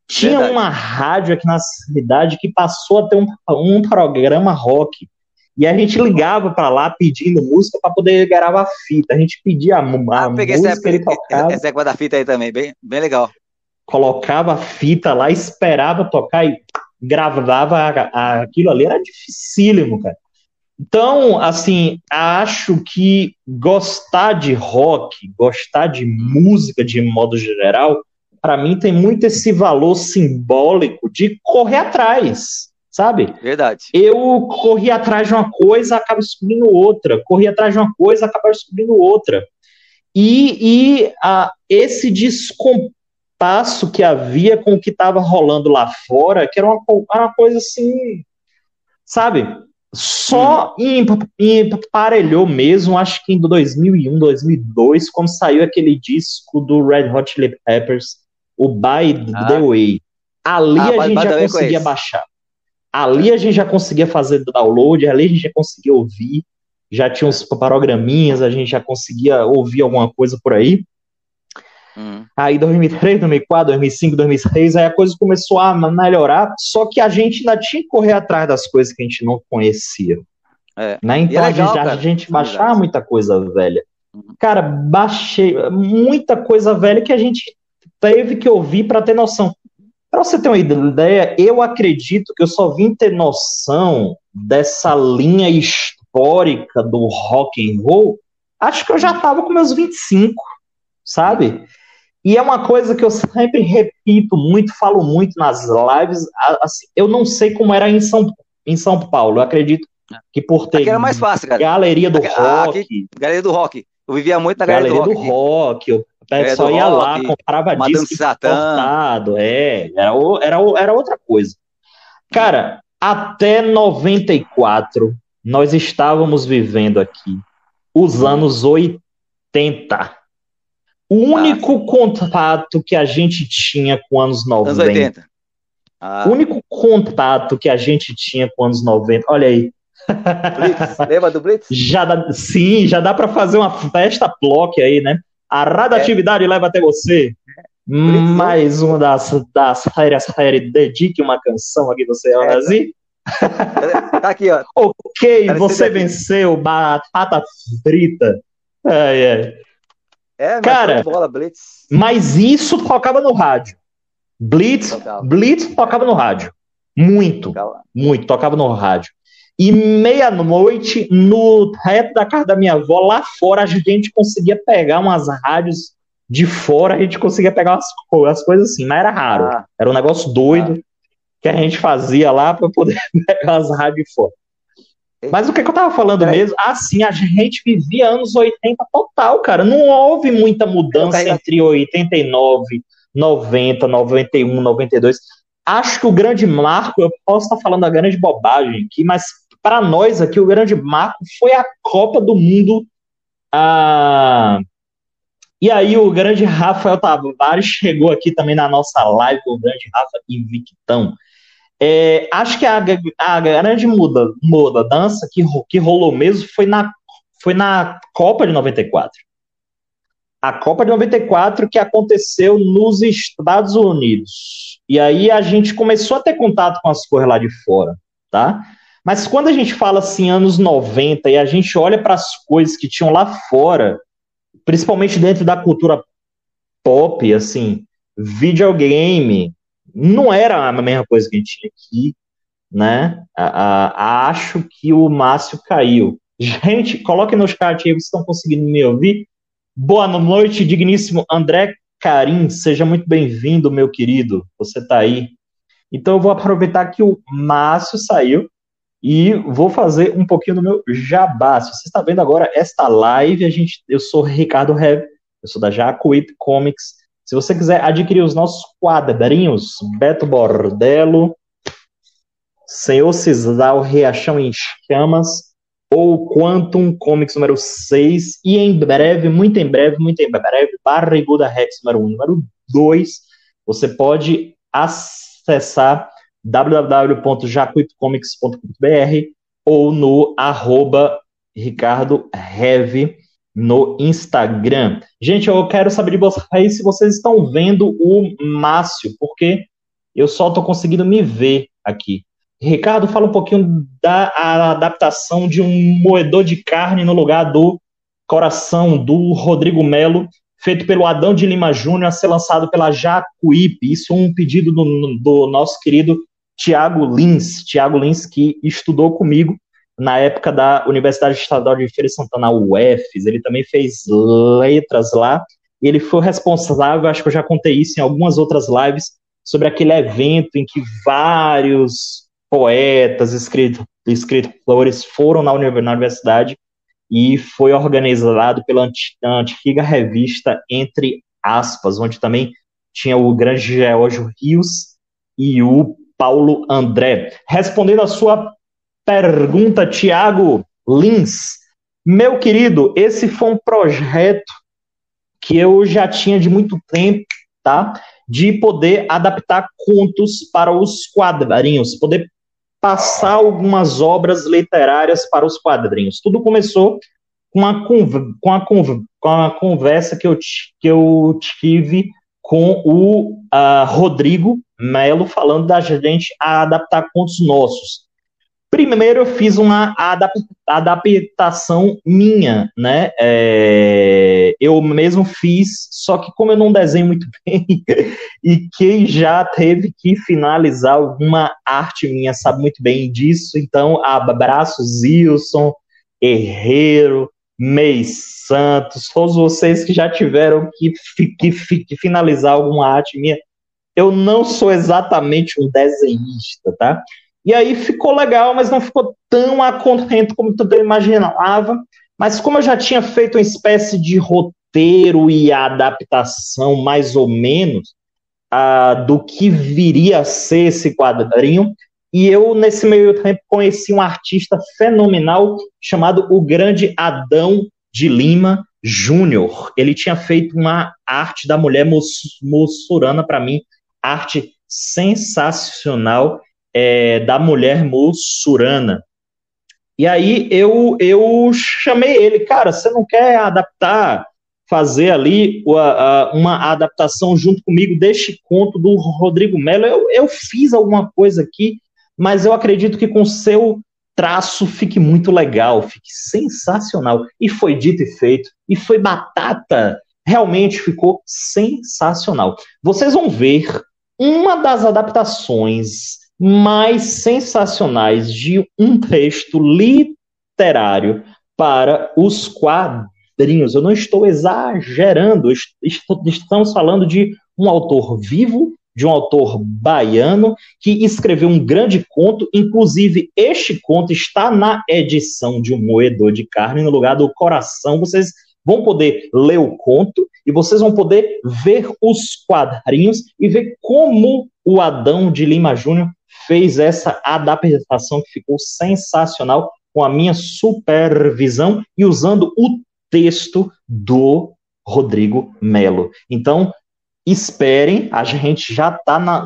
Tinha Verdade. uma rádio aqui na cidade que passou a ter um, um programa rock. E a gente ligava pra lá pedindo música pra poder gravar a fita. A gente pedia a, a ah, música, essa, ele tocava. Essa é a da fita aí também, bem, bem legal. Colocava a fita lá, esperava tocar e gravava a, a, aquilo ali. Era dificílimo, cara. Então, assim, acho que gostar de rock, gostar de música de modo geral... Para mim tem muito esse valor simbólico de correr atrás, sabe? Verdade. Eu corri atrás de uma coisa, acabo descobrindo outra. Corri atrás de uma coisa, acabo descobrindo outra. E, e a, esse descompasso que havia com o que estava rolando lá fora, que era uma, era uma coisa assim, sabe? Só emparelhou mesmo, acho que em dois mil e um, dois mil e dois, quando saiu aquele disco do Red Hot Chili Peppers, o By ah. the Way. Ali ah, a gente já conseguia baixar. Ali a gente já conseguia fazer download, ali a gente já conseguia ouvir, já tinha uns programinhas, a gente já conseguia ouvir alguma coisa por aí. Hum. Aí dois mil e três, dois mil e quatro, dois mil e cinco, dois mil e seis, aí a coisa começou a melhorar, só que a gente ainda tinha que correr atrás das coisas que a gente não conhecia. É. Né? Então é legal, a gente, a gente baixava é muita coisa velha. Cara, baixei muita coisa velha que a gente teve que ouvir para ter noção. Para você ter uma ideia, eu acredito que eu só vim ter noção dessa linha histórica do rock and roll, acho que eu já estava com meus vinte e cinco, sabe? E é uma coisa que eu sempre repito muito, falo muito nas lives, assim, eu não sei como era em São, em São Paulo, eu acredito que por ter aqui era mais fácil, cara. Galeria do Rock... Aqui, Galeria do Rock, eu vivia muito na Galeria, Galeria do Rock, do rock eu Galeria só do ia rock, lá, comprava disco importado, é, era, era, era outra coisa. Cara, até noventa e quatro, nós estávamos vivendo aqui os anos oitenta. O único ah, contato que a gente tinha com anos noventa. Anos ah. O único contato que a gente tinha com anos noventa. Olha aí. Blitz, lembra do Blitz? Já dá, sim, já dá para fazer uma festa block aí, né? A radioatividade é. leva até você. Blitz, mais uma das, das séries, séries. Dedique uma canção aqui, você é assim. Tá aqui, ó. Ok, tá você venceu. Batata frita. Ai, ai. É, cara, bola, Blitz. Mas isso tocava no rádio. Blitz tocava, Blitz tocava no rádio. Muito, tocava. muito, tocava no rádio. E meia-noite, no teto da casa da minha avó, lá fora, a gente conseguia pegar umas rádios de fora, a gente conseguia pegar umas, umas coisas assim, mas era raro. Ah. Era um negócio doido ah. que a gente fazia lá para poder pegar as rádios de fora. Mas o que, que eu tava falando é. mesmo? Assim, a gente vivia anos oitenta total, cara. Não houve muita mudança entre oitenta e nove, noventa, noventa e um, noventa e dois. Acho que o grande marco, eu posso estar falando a grande bobagem aqui, mas para nós aqui, o grande marco foi a Copa do Mundo ah, E aí o grande Rafael Tavares chegou aqui também na nossa live com o grande Rafa e Victão. É, acho que a, a grande muda, muda dança que, que rolou mesmo foi na, foi na Copa de noventa e quatro. A Copa de noventa e quatro que aconteceu nos Estados Unidos. E aí a gente começou a ter contato com as coisas lá de fora, tá? Mas quando a gente fala assim, anos noventa, e a gente olha para as coisas que tinham lá fora, principalmente dentro da cultura pop, assim, videogame, não era a mesma coisa que a gente tinha aqui, né? A, a, acho que o Márcio caiu. Gente, coloquem nos chats aí, vocês estão conseguindo me ouvir? Boa noite, digníssimo André Carim, seja muito bem-vindo, meu querido, você está aí. Então eu vou aproveitar que o Márcio saiu e vou fazer um pouquinho do meu jabá. Se você está vendo agora esta live, a gente, eu sou Ricardo Heavy, eu sou da Jacuípe Comics. Se você quiser adquirir os nossos quadrinhos, Beto Bordello, Senhor Sisal, Reação em Chamas, ou Quantum Comics número seis, e em breve, muito em breve, muito em breve, Barriguda Rex número um, número dois, você pode acessar w w w ponto jacuípe comics ponto com ponto b r ou no arroba Ricardo Heavy no Instagram. Gente, eu quero saber de vocês se vocês estão vendo o Márcio, porque eu só estou conseguindo me ver aqui. Ricardo, fala um pouquinho da adaptação de Um Moedor de Carne no Lugar do Coração, do Rodrigo Melo, feito pelo Adão de Lima Júnior, a ser lançado pela Jacuípe. Isso é um pedido do, do nosso querido Thiago Lins, Thiago Lins, que estudou comigo na época da Universidade Estadual de Feira de Santana, U F E S, ele também fez letras lá, e ele foi responsável, acho que eu já contei isso em algumas outras lives, sobre aquele evento em que vários poetas, escritores foram na universidade e foi organizado pela antiga revista Entre Aspas, onde também tinha o grande Geórgio Rios e o Paulo André. Respondendo a sua pergunta, Thiago Lins, meu querido, esse foi um projeto que eu já tinha de muito tempo, tá? De poder adaptar contos para os quadrinhos, poder passar algumas obras literárias para os quadrinhos. Tudo começou com uma, com uma, com uma conversa que eu, que eu tive com o uh, Rodrigo Melo, falando da gente adaptar contos nossos. Primeiro eu fiz uma adaptação minha, né, é, eu mesmo fiz, só que como eu não desenho muito bem, e quem já teve que finalizar alguma arte minha sabe muito bem disso, então abraço Zilson, Herreiro, Mei Santos, todos vocês que já tiveram que, que, que finalizar alguma arte minha, eu não sou exatamente um desenhista, tá? E aí ficou legal, mas não ficou tão contente como eu imaginava. Mas como eu já tinha feito uma espécie de roteiro e adaptação, mais ou menos, uh, do que viria a ser esse quadrinho, e eu, nesse meio tempo, conheci um artista fenomenal chamado o grande Adão de Lima Júnior. Ele tinha feito uma arte da Mulher Mussurana, para mim, arte sensacional, É, da Mulher Mussurana. E aí eu, eu chamei ele, cara, você não quer adaptar, fazer ali uma, uma adaptação junto comigo deste conto do Rodrigo Melo? Eu, eu fiz alguma coisa aqui, mas eu acredito que com seu traço fique muito legal, fique sensacional. E foi dito e feito, e foi batata, realmente ficou sensacional. Vocês vão ver uma das adaptações mais sensacionais de um texto literário para os quadrinhos. Eu não estou exagerando, estamos falando de um autor vivo, de um autor baiano, que escreveu um grande conto, inclusive este conto está na edição de Um Moedor de Carne no Lugar do Coração. Vocês vão poder ler o conto e vocês vão poder ver os quadrinhos e ver como o Adão de Lima Júnior fez essa adaptação que ficou sensacional com a minha supervisão e usando o texto do Rodrigo Melo. Então, esperem, a gente já está na,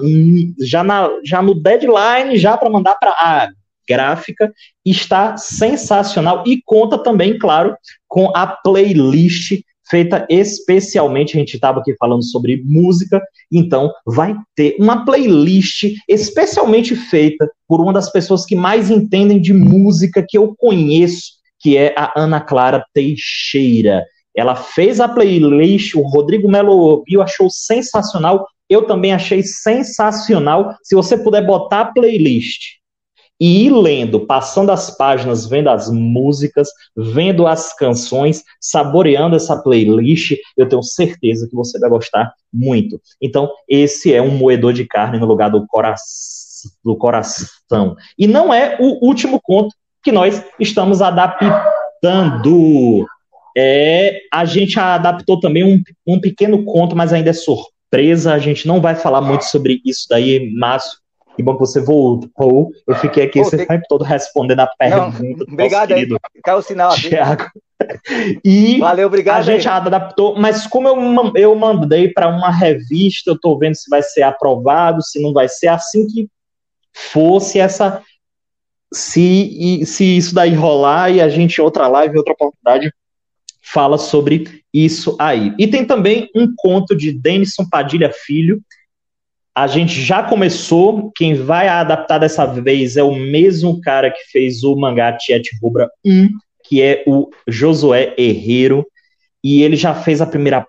já na, já no deadline, já para mandar para a gráfica, está sensacional e conta também, claro, com a playlist feita especialmente, a gente estava aqui falando sobre música, então vai ter uma playlist especialmente feita por uma das pessoas que mais entendem de música que eu conheço, que é a Ana Clara Teixeira. Ela fez a playlist, o Rodrigo Melo ouviu, achou sensacional, eu também achei sensacional. Se você puder botar a playlist e ir lendo, passando as páginas, vendo as músicas, vendo as canções, saboreando essa playlist, eu tenho certeza que você vai gostar muito. Então, esse é um moedor de carne no lugar do, cora- do coração. E não é o último conto que nós estamos adaptando. É, a gente adaptou também um, um pequeno conto, mas ainda é surpresa, a gente não vai falar muito sobre isso daí, Márcio. Que bom que você voltou. Eu fiquei aqui esse tempo todo respondendo a pergunta. Não, obrigado aí. Caiu o sinal aqui. Thiago. E valeu, obrigado, a gente aí. Adaptou, mas como eu, eu mandei para uma revista, eu estou vendo se vai ser aprovado, se não vai ser. Assim que fosse essa. Se, se isso daí rolar e a gente, outra live, outra oportunidade, fala sobre isso aí. E tem também um conto de Denison Padilha Filho. A gente já começou, quem vai adaptar dessa vez é o mesmo cara que fez o mangá Tietê Rubra um, que é o Josué Herreiro, e ele já fez a primeira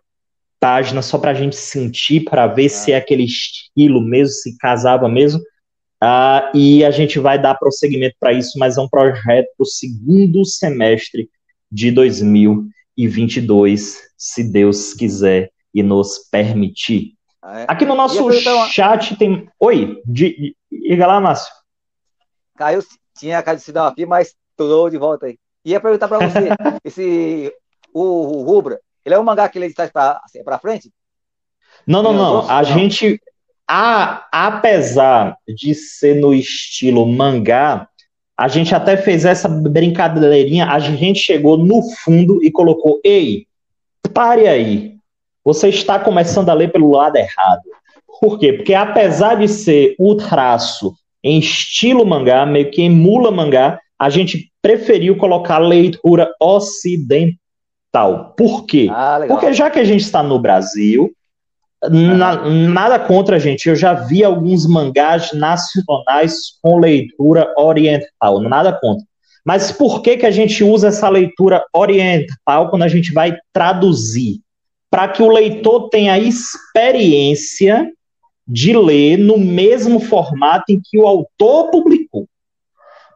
página só pra gente sentir, pra ver ah. se é aquele estilo mesmo, se casava mesmo, ah, e a gente vai dar prosseguimento para isso, mas é um projeto pro segundo semestre de dois mil e vinte e dois, se Deus quiser e nos permitir. Aqui no nosso chat tem... Oi, diga lá, Márcio. Caiu, tinha caído o sinal aqui, mas tô de volta aí. Ia perguntar pra você, esse o, o Rubra, ele é um mangá que ele está pra, assim, pra frente? Não, não, não. não. A gente, a, apesar de ser no estilo mangá, a gente até fez essa brincadeirinha, a gente chegou no fundo e colocou, ei, pare aí. Você está começando a ler pelo lado errado. Por quê? Porque apesar de ser o traço em estilo mangá, meio que emula mangá, a gente preferiu colocar a leitura ocidental. Por quê? Ah, porque já que a gente está no Brasil, na, nada contra, gente. Eu já vi alguns mangás nacionais com leitura oriental. Nada contra. Mas por que, que a gente usa essa leitura oriental quando a gente vai traduzir? Para que o leitor tenha a experiência de ler no mesmo formato em que o autor publicou.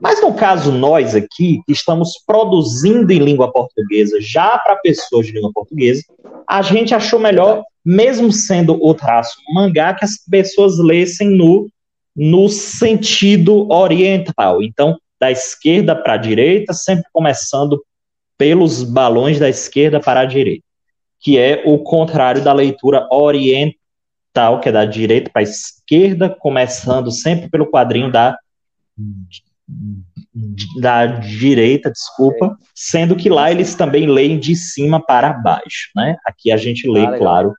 Mas no caso nós aqui, que estamos produzindo em língua portuguesa, já para pessoas de língua portuguesa, a gente achou melhor, mesmo sendo o traço mangá, que as pessoas lessem no, no sentido oriental. Então, da esquerda para a direita, sempre começando pelos balões da esquerda para a direita, que é o contrário da leitura oriental, que é da direita para a esquerda, começando sempre pelo quadrinho da, da direita, desculpa, sendo que lá eles também leem de cima para baixo, né? Aqui a gente lê, ah, claro,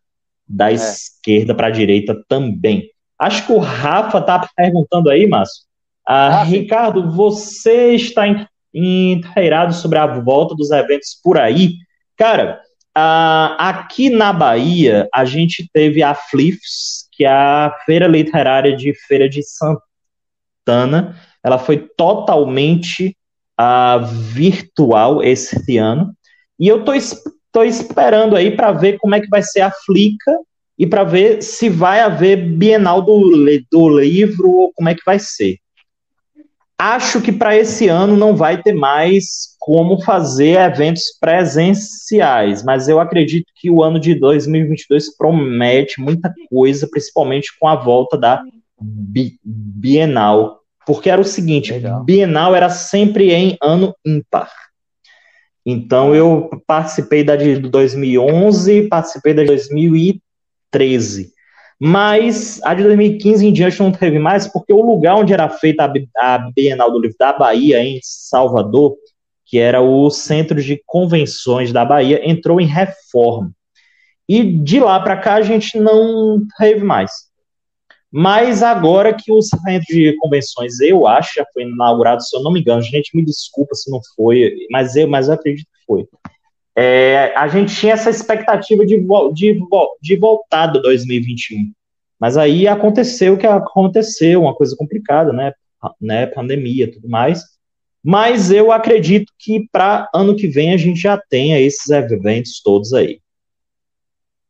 da é. esquerda para a direita também. Acho que o Rafa está perguntando aí, Márcio. Ah, ah, Ricardo, você está inteirado sobre a volta dos eventos por aí? Cara... Uh, aqui na Bahia, a gente teve a Flifs, que é a Feira Literária de Feira de Santana. Ela foi totalmente uh, virtual esse ano. E eu estou esp- esperando aí para ver como é que vai ser a Flica e para ver se vai haver Bienal do, do Livro ou como é que vai ser. Acho que para esse ano não vai ter mais como fazer eventos presenciais, mas eu acredito que o ano de dois mil e vinte e dois promete muita coisa, principalmente com a volta da bi- Bienal, porque era o seguinte, legal. Bienal era sempre em ano ímpar. Então eu participei da de dois mil e onze, participei da de dois mil e treze. Mas a de dois mil e quinze em diante não teve mais, porque o lugar onde era feita a Bienal do Livro da Bahia, em Salvador, que era o Centro de Convenções da Bahia, entrou em reforma. E de lá para cá a gente não teve mais. Mas agora que o centro de convenções, eu acho, já foi inaugurado, se eu não me engano, gente, me desculpa se não foi, mas eu, mas eu acredito que foi. É, a gente tinha essa expectativa de, vo- de, vo- de voltar do dois mil e vinte e um. Mas aí aconteceu o que aconteceu, uma coisa complicada, né? né? Pandemia e tudo mais. Mas eu acredito que para ano que vem a gente já tenha esses eventos todos aí.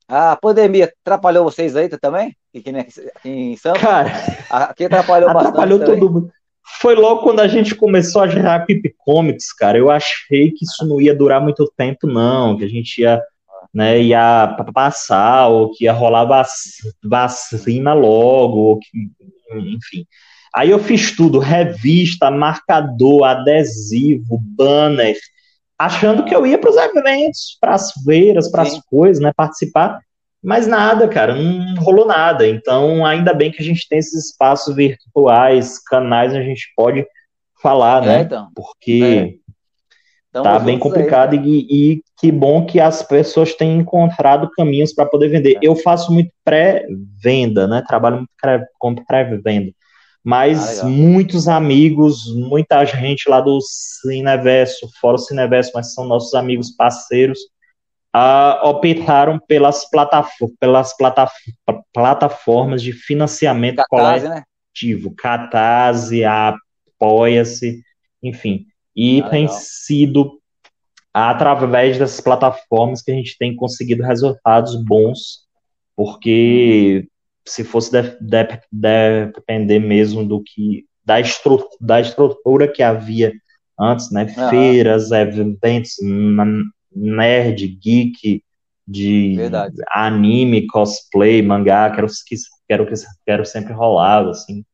A pandemia atrapalhou vocês aí também? Aqui, né? Aqui em São Paulo? Aqui atrapalhou bastante. Atrapalhou todo mundo. Foi logo quando a gente começou a gerar Jacuípe Comics, cara. Eu achei que isso não ia durar muito tempo, não. Que a gente ia, né, ia passar, ou que ia rolar vacina logo, ou que, enfim. Aí eu fiz tudo. Revista, marcador, adesivo, banner. Achando que eu ia para os eventos, para as feiras, para as coisas, né, participar, mas nada, cara, não rolou nada. Então, ainda bem que a gente tem esses espaços virtuais, canais, a gente pode falar, é, né, então, porque é. Então, tá bem complicado aí, né? e, e que bom que as pessoas têm encontrado caminhos para poder vender. É. Eu faço muito pré-venda, né, trabalho muito com pré-venda. Mas ah, muitos amigos, muita gente lá do Cineverso, fora o Cineverso, mas são nossos amigos parceiros, uh, optaram pelas, plataf- pelas plataf- plataformas de financiamento Catarse, coletivo. Né? Catarse, Apoia-se, enfim. E ah, tem legal. sido através dessas plataformas que a gente tem conseguido resultados bons, porque... se fosse de, de, de, depender mesmo do que, da, estru, da estrutura que havia antes, né, ah, feiras, eventos, nerd, geek, de verdade. Anime, cosplay, mangá, que era o que, era, que era sempre rolava, assim.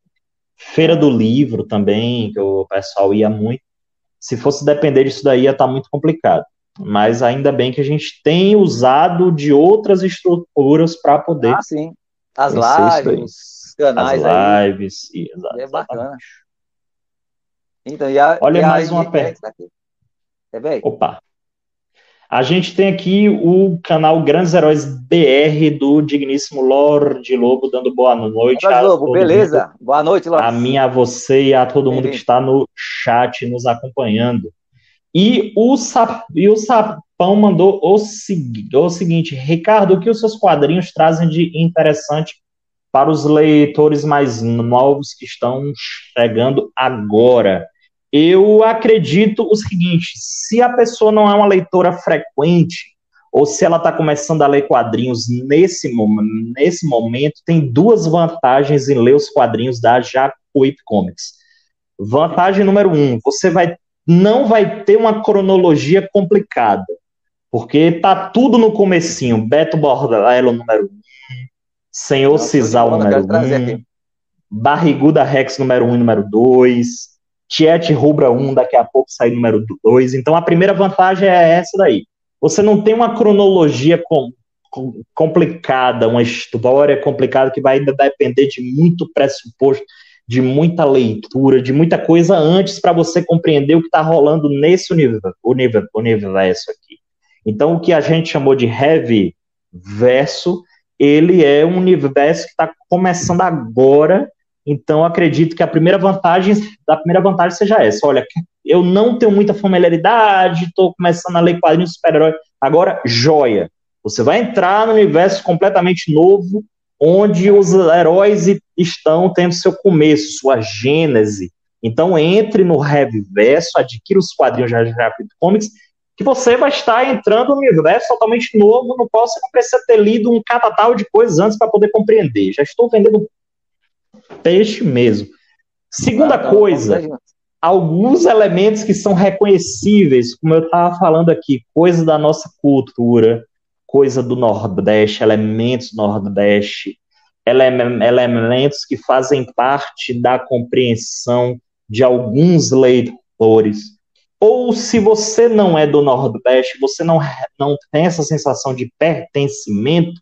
Feira do livro também, que o pessoal ia muito. Se fosse depender disso daí, ia estar muito complicado. Mas ainda bem que a gente tem usado de outras estruturas para poder... Ah, sim. As lives, canais As lives, aí. Sim, exato, é bacana. Então, e a, olha e mais a, uma pergunta. É Opa. A gente tem aqui o canal Grandes Heróis B R do digníssimo Lorde Lobo, dando boa noite. Lorde Lobo, beleza? Mundo, boa noite, Lorde. A mim, a você e a todo Bem-vindo. mundo que está no chat nos acompanhando. E o, sap, e o Sapão mandou o, segui, o seguinte: Ricardo, o que os seus quadrinhos trazem de interessante para os leitores mais novos que estão chegando agora? Eu acredito o seguinte: se a pessoa não é uma leitora frequente, ou se ela está começando a ler quadrinhos nesse, nesse momento, tem duas vantagens em ler os quadrinhos da Jacuípe Comics. Vantagem número um, você vai não vai ter uma cronologia complicada, porque tá tudo no comecinho. Beto Bordello, número um, Senhor Sisal, número um, Barriguda Rex, número um e número dois, Tietê Rubra um, daqui a pouco sai número dois. Então a primeira vantagem é essa daí. Você não tem uma cronologia com, com, complicada, uma história complicada que vai ainda depender de muito pressuposto, de muita leitura, de muita coisa antes para você compreender o que está rolando nesse universo aqui. Então, o que a gente chamou de Heavy Verso, ele é um universo que está começando agora, então acredito que a primeira vantagem, a primeira vantagem seja essa. Olha, eu não tenho muita familiaridade, estou começando a ler quadrinhos de super-herói, agora, joia. Você vai entrar no universo completamente novo, onde os heróis estão tendo seu começo, sua gênese. Então, entre no Reviverso, adquira os quadrinhos de Jacuípe Comics, que você vai estar entrando num universo totalmente novo, no qual você não precisa ter lido um catatal de coisas antes para poder compreender. Já estou vendendo peixe mesmo. Segunda coisa, alguns elementos que são reconhecíveis, como eu estava falando aqui, coisa da nossa cultura, coisa do Nordeste, elementos Nordeste, ele- elementos que fazem parte da compreensão de alguns leitores. Ou se você não é do Nordeste, você não, não tem essa sensação de pertencimento,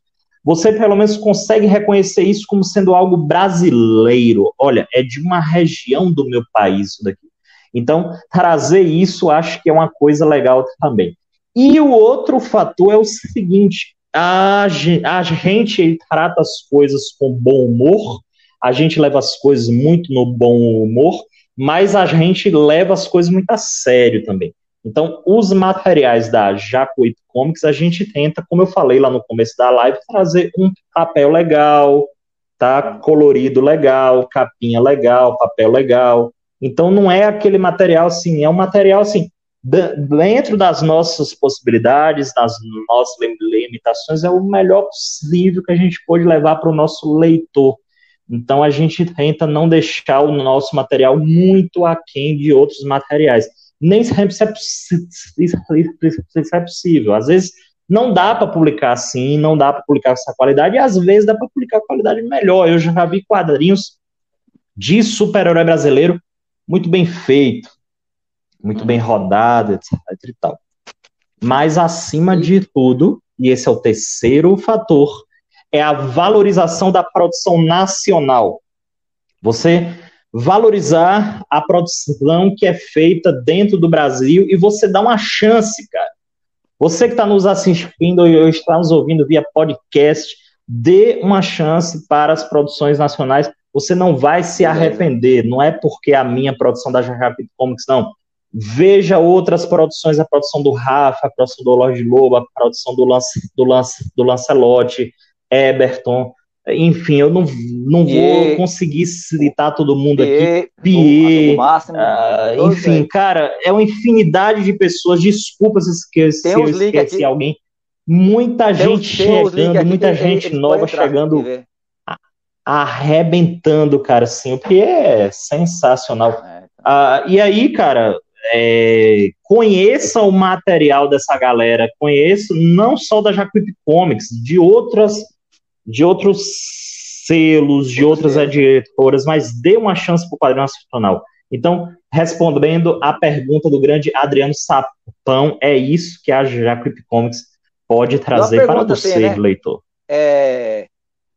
você pelo menos consegue reconhecer isso como sendo algo brasileiro. Olha, é de uma região do meu país isso daqui. Então, trazer isso acho que é uma coisa legal também. E o outro fator é o seguinte, a, a gente trata as coisas com bom humor, a gente leva as coisas muito no bom humor, mas a gente leva as coisas muito a sério também. Então, os materiais da Jacuípe Comics, a gente tenta, como eu falei lá no começo da live, trazer um papel legal, tá? Colorido legal, capinha legal, papel legal. Então, não é aquele material assim, é um material assim, dentro das nossas possibilidades, das nossas limitações, é o melhor possível que a gente pode levar para o nosso leitor. Então, a gente tenta não deixar o nosso material muito aquém de outros materiais. Nem sempre isso é, isso é possível. Às vezes não dá para publicar assim, não dá para publicar com essa qualidade, e às vezes dá para publicar com qualidade melhor. Eu já vi quadrinhos de super-herói brasileiro muito bem feito, muito bem rodado, etcétera e tal. Mas, acima de tudo, e esse é o terceiro fator, é a valorização da produção nacional. Você valorizar a produção que é feita dentro do Brasil e você dá uma chance, cara. Você que está nos assistindo ou está nos ouvindo via podcast, dê uma chance para as produções nacionais. Você não vai se arrepender. Não é porque a minha produção da Jacuípe Comics, não. Veja outras produções, a produção do Rafa, a produção do Lorde Lobo, a produção do, Lance, do, Lance, do Lancelotti, Eberton. Enfim, eu não, não e... vou conseguir citar todo mundo e... aqui. Pierre, uh, enfim, cara, é uma infinidade de pessoas. Desculpa se, esqueci, se eu esqueci alguém. Muita tem gente chegando, muita gente nova chegando, arrebentando, cara, assim, o que é sensacional. Ah, e aí, cara, é, conheça o material dessa galera, conheça não só da Jacuípe Comics, de outras. de outros selos, de outras editoras, mas dê uma chance para o quadrinho nacional. Então, respondendo à pergunta do grande Adriano Sapão, é isso que a Jacuípe Comics pode trazer para você, tem, né? leitor. É,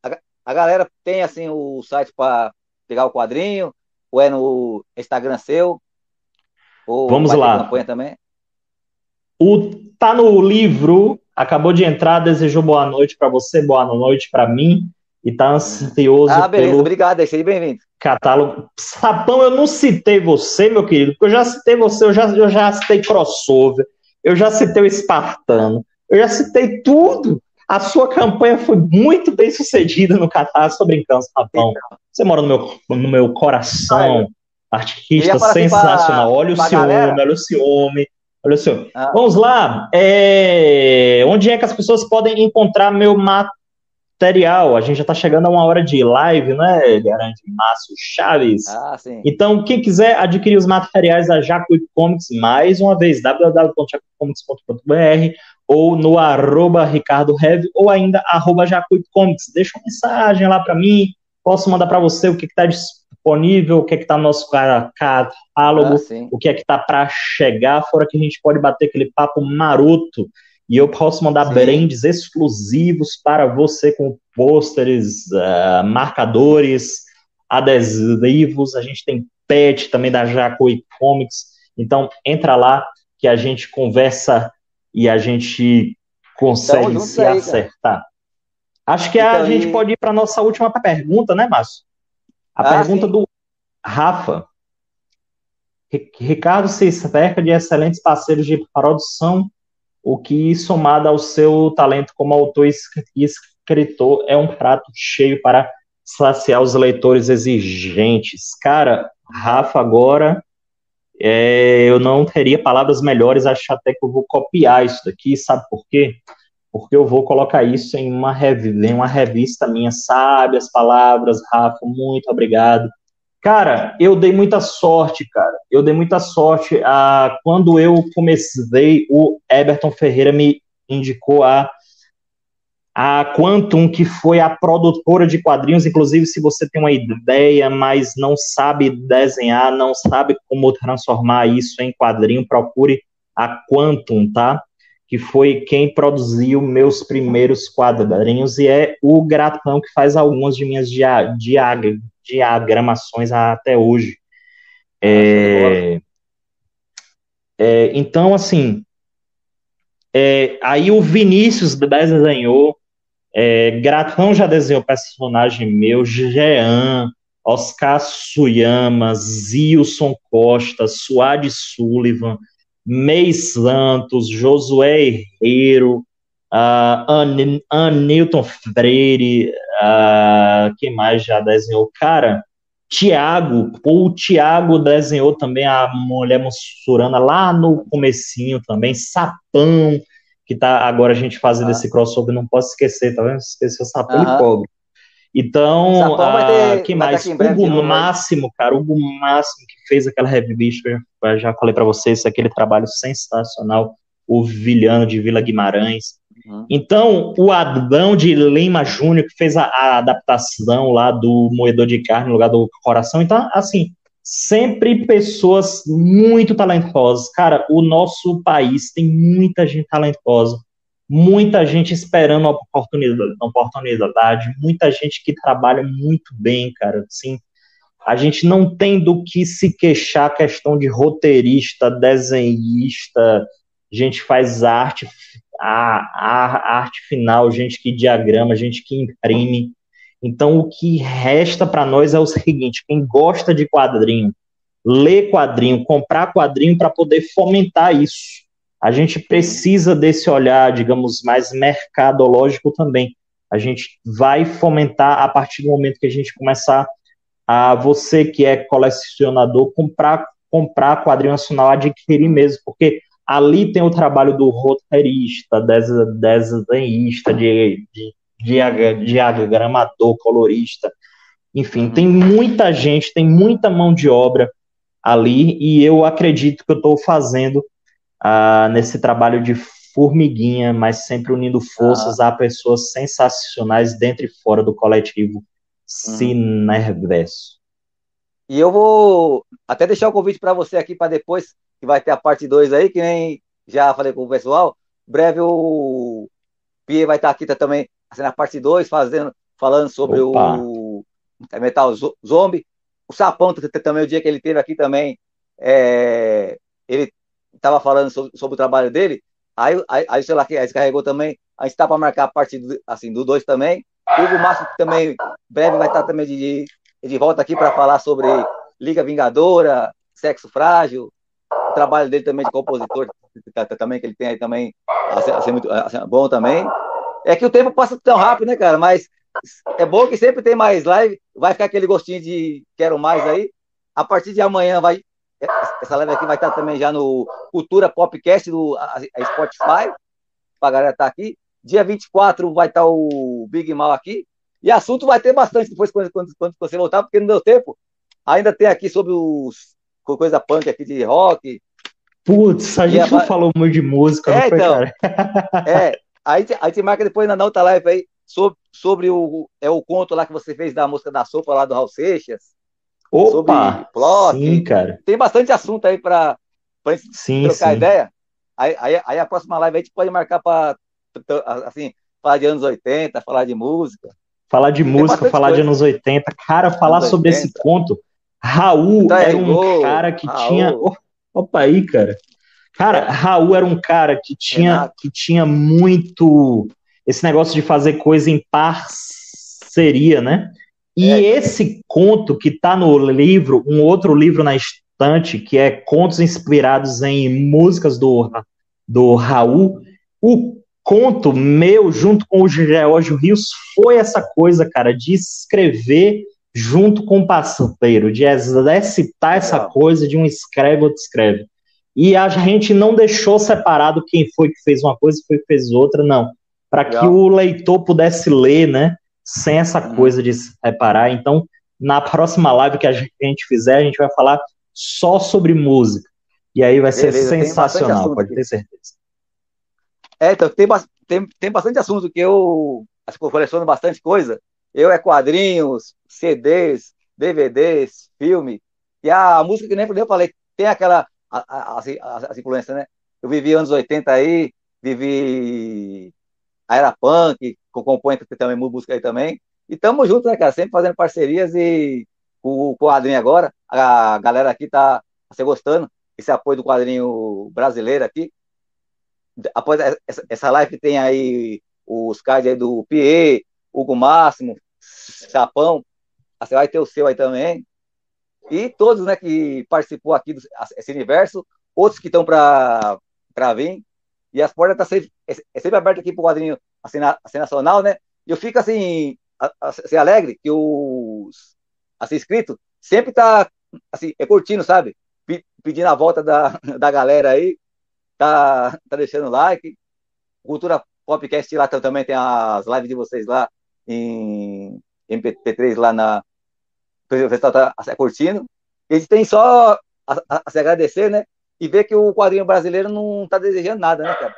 a, a galera tem assim, o site para pegar o quadrinho, ou é no Instagram seu? Ou Vamos lá. Também? O Tá no Livro acabou de entrar, desejou boa noite para você, boa noite para mim, e tá ansioso ah, beleza, pelo... obrigado, é seja bem-vindo. Catálogo. Sapão, eu não citei você, meu querido, porque eu já citei você, eu já, eu já citei Crossover, eu já citei o Espartano, eu já citei tudo. A sua campanha foi muito bem sucedida no Catálogo, tô brincando, Sapão. Você mora no meu, no meu coração, artista sensacional. Pra, olha, pra o ciúme, olha o ciúme, olha o ciúme. Olha senhor. Ah. Vamos lá. É... Onde é que as pessoas podem encontrar meu material? A gente já está chegando a uma hora de live, né? Garante Márcio Chaves. Ah, sim. Então, quem quiser adquirir os materiais da Jacuípe Comics, mais uma vez, w w w ponto jacuípe comics ponto com ponto b r ou no arroba Ricardo Heavy ou ainda arroba Jacuípe Comics. Deixa uma mensagem lá para mim. Posso mandar para você o que está disponível. disponível, o que é que está no nosso catálogo, ah, o que é que está para chegar, fora que a gente pode bater aquele papo maroto, e eu posso mandar sim. brands exclusivos para você com pôsteres, uh, marcadores, adesivos, a gente tem pet também da Jacuípe Comics, então entra lá que a gente conversa e a gente consegue então, se aí, acertar. Cara. Acho que então, a gente e... pode ir para a nossa última pergunta, né, Márcio? A ah, pergunta sim. do Rafa. Ricardo se cerca de excelentes parceiros de produção, o que, somado ao seu talento como autor e escritor, é um prato cheio para saciar os leitores exigentes. Cara, Rafa, agora é, eu não teria palavras melhores, acho até que eu vou copiar isso daqui, sabe por quê? Porque eu vou colocar isso em uma, rev... em uma revista minha, sabe, as palavras, Rafa, muito obrigado. Cara, eu dei muita sorte, cara, eu dei muita sorte, a... quando eu comecei, o Eberton Ferreira me indicou a... a Quantum, que foi a produtora de quadrinhos, inclusive se você tem uma ideia, mas não sabe desenhar, não sabe como transformar isso em quadrinho, procure a Quantum, tá? Que foi quem produziu meus primeiros quadrinhos, e é o Gratão que faz algumas de minhas dia, dia, diagramações até hoje. É, é, então, assim, É, aí o Vinícius desenhou, é, Gratão já desenhou personagem meu, Jean, Oscar Suyama, Zilson Costa, Suade Sullivan, Mei Santos, Josué Herreiro, uh, Anilton Freire, uh, quem mais já desenhou? Cara, Thiago, o Thiago desenhou também a Mulher Mussurana lá no comecinho também, Sapão, que tá, agora a gente fazendo ah. esse crossover, não posso esquecer, tá vendo? Esqueceu Sapão ah. e Pobre. Então, ah, ter, que mais? Hugo Máximo, vai. cara, Hugo Máximo, que fez aquela revista, eu já falei pra vocês, aquele trabalho sensacional, o Vilhano de Vila Guimarães. Uhum. Então, o Adão de Lima Júnior, que fez a, a adaptação lá do Moedor de Carne no Lugar do Coração. Então, assim, sempre pessoas muito talentosas. Cara, o nosso país tem muita gente talentosa. Muita gente esperando uma oportunidade, uma oportunidade, muita gente que trabalha muito bem, cara. Assim, a gente não tem do que se queixar, a questão de roteirista, desenhista, gente faz arte, a, a, a arte final, gente que diagrama, gente que imprime. Então, o que resta para nós é o seguinte: quem gosta de quadrinho, ler quadrinho, comprar quadrinho para poder fomentar isso. A gente precisa desse olhar, digamos, mais mercadológico também. A gente vai fomentar a partir do momento que a gente começar a, você que é colecionador, comprar, comprar quadrinho nacional, adquirir mesmo, porque ali tem o trabalho do roteirista, desenhista, de, de, de diagramador, colorista, enfim, tem muita gente, tem muita mão de obra ali, e eu acredito que eu estou fazendo Uh, nesse trabalho de formiguinha, mas sempre unindo forças ah. a pessoas sensacionais dentro e fora do coletivo hum. Cineverso. E eu vou até deixar o convite para você aqui para depois, que vai ter a parte dois aí, que nem já falei com o pessoal, breve o Pierre vai estar aqui tá, também assim, na parte dois, fazendo, falando sobre Opa. o Metal Zombie, o Sapão também, o dia que ele teve aqui também, é, ele estava falando sobre, sobre o trabalho dele, aí, aí, aí sei lá, que descarregou também, a gente está para marcar a parte do, assim, do dois também, o Hugo Máximo também, breve vai estar tá também de, de volta aqui para falar sobre Liga Vingadora, Sexo Frágil, o trabalho dele também de compositor, também, que ele tem aí também, assim, assim, muito assim, bom também, é que o tempo passa tão rápido, né, cara, mas é bom que sempre tem mais live, vai ficar aquele gostinho de quero mais aí, a partir de amanhã vai, essa live aqui vai estar também já no Cultura Podcast do a, a Spotify, pra galera estar aqui. Dia vinte e quatro vai estar o Big Mal aqui. E assunto vai ter bastante depois quando, quando, quando você voltar, porque não deu tempo. Ainda tem aqui sobre os coisa punk aqui de rock. Putz, a gente é, não falou muito de música, é, não foi, então, cara? É, aí a gente marca depois na outra live aí sobre, sobre o, é, o conto lá que você fez da música da sopa lá do Raul Seixas. Opa, plot, sim, cara. Tem bastante assunto aí pra, pra gente sim, trocar sim. ideia. Aí, aí, aí a próxima live a gente pode marcar pra, assim, falar de anos oitenta, falar de música. Falar de tem música, falar coisa. de anos oitenta. Cara, falar anos sobre oitenta. Esse conto. Raul então, era um oh, cara que Raul. tinha... Oh, opa aí, cara. Cara, é. Raul era um cara que tinha, que tinha muito... Esse negócio de fazer coisa em parceria, né? E é, esse conto que está no livro, um outro livro na estante, que é Contos Inspirados em Músicas do, do Raul, o conto meu, junto com o Geórgio Rios, foi essa coisa, cara, de escrever junto com o parceiro, de exercitar essa coisa de um escreve, outro escreve. E a gente não deixou separado quem foi que fez uma coisa e foi que fez outra, não. Para que o leitor pudesse ler, né? Sem essa coisa de se reparar. Então, na próxima live que a gente fizer, a gente vai falar só sobre música. E aí vai Beleza, ser sensacional, pode ter certeza. É, então, tem, tem, tem bastante assunto que eu, eu coleciono bastante coisa. Eu é quadrinhos, C Ds, D V Ds, filme. E a música que nem eu falei, tem aquela as influências, né? Eu vivi anos oitenta aí, vivi... A Era Punk, que compõe também música aí também. E tamo junto, né, cara? Sempre fazendo parcerias e o quadrinho agora. A galera aqui tá se gostando. Esse apoio do quadrinho brasileiro aqui. após essa, essa live tem aí os cards aí do Pierre, Hugo Máximo, Sapão, você vai ter o seu aí também. E todos, né, que participou aqui desse universo, outros que estão para vir. E as portas estão tá sempre, é sempre abertas aqui para o quadrinho assina, nacional, né? E eu fico assim, assim alegre que os assim, inscritos sempre estão tá, assim, é curtindo, sabe? P- pedindo a volta da, da galera aí, tá, tá deixando like. Cultura Podcast lá também tem as lives de vocês lá em M P três lá na. O pessoal tá curtindo. A gente tem só a, a, a se agradecer, né? E ver que o quadrinho brasileiro não tá desejando nada, né, cara?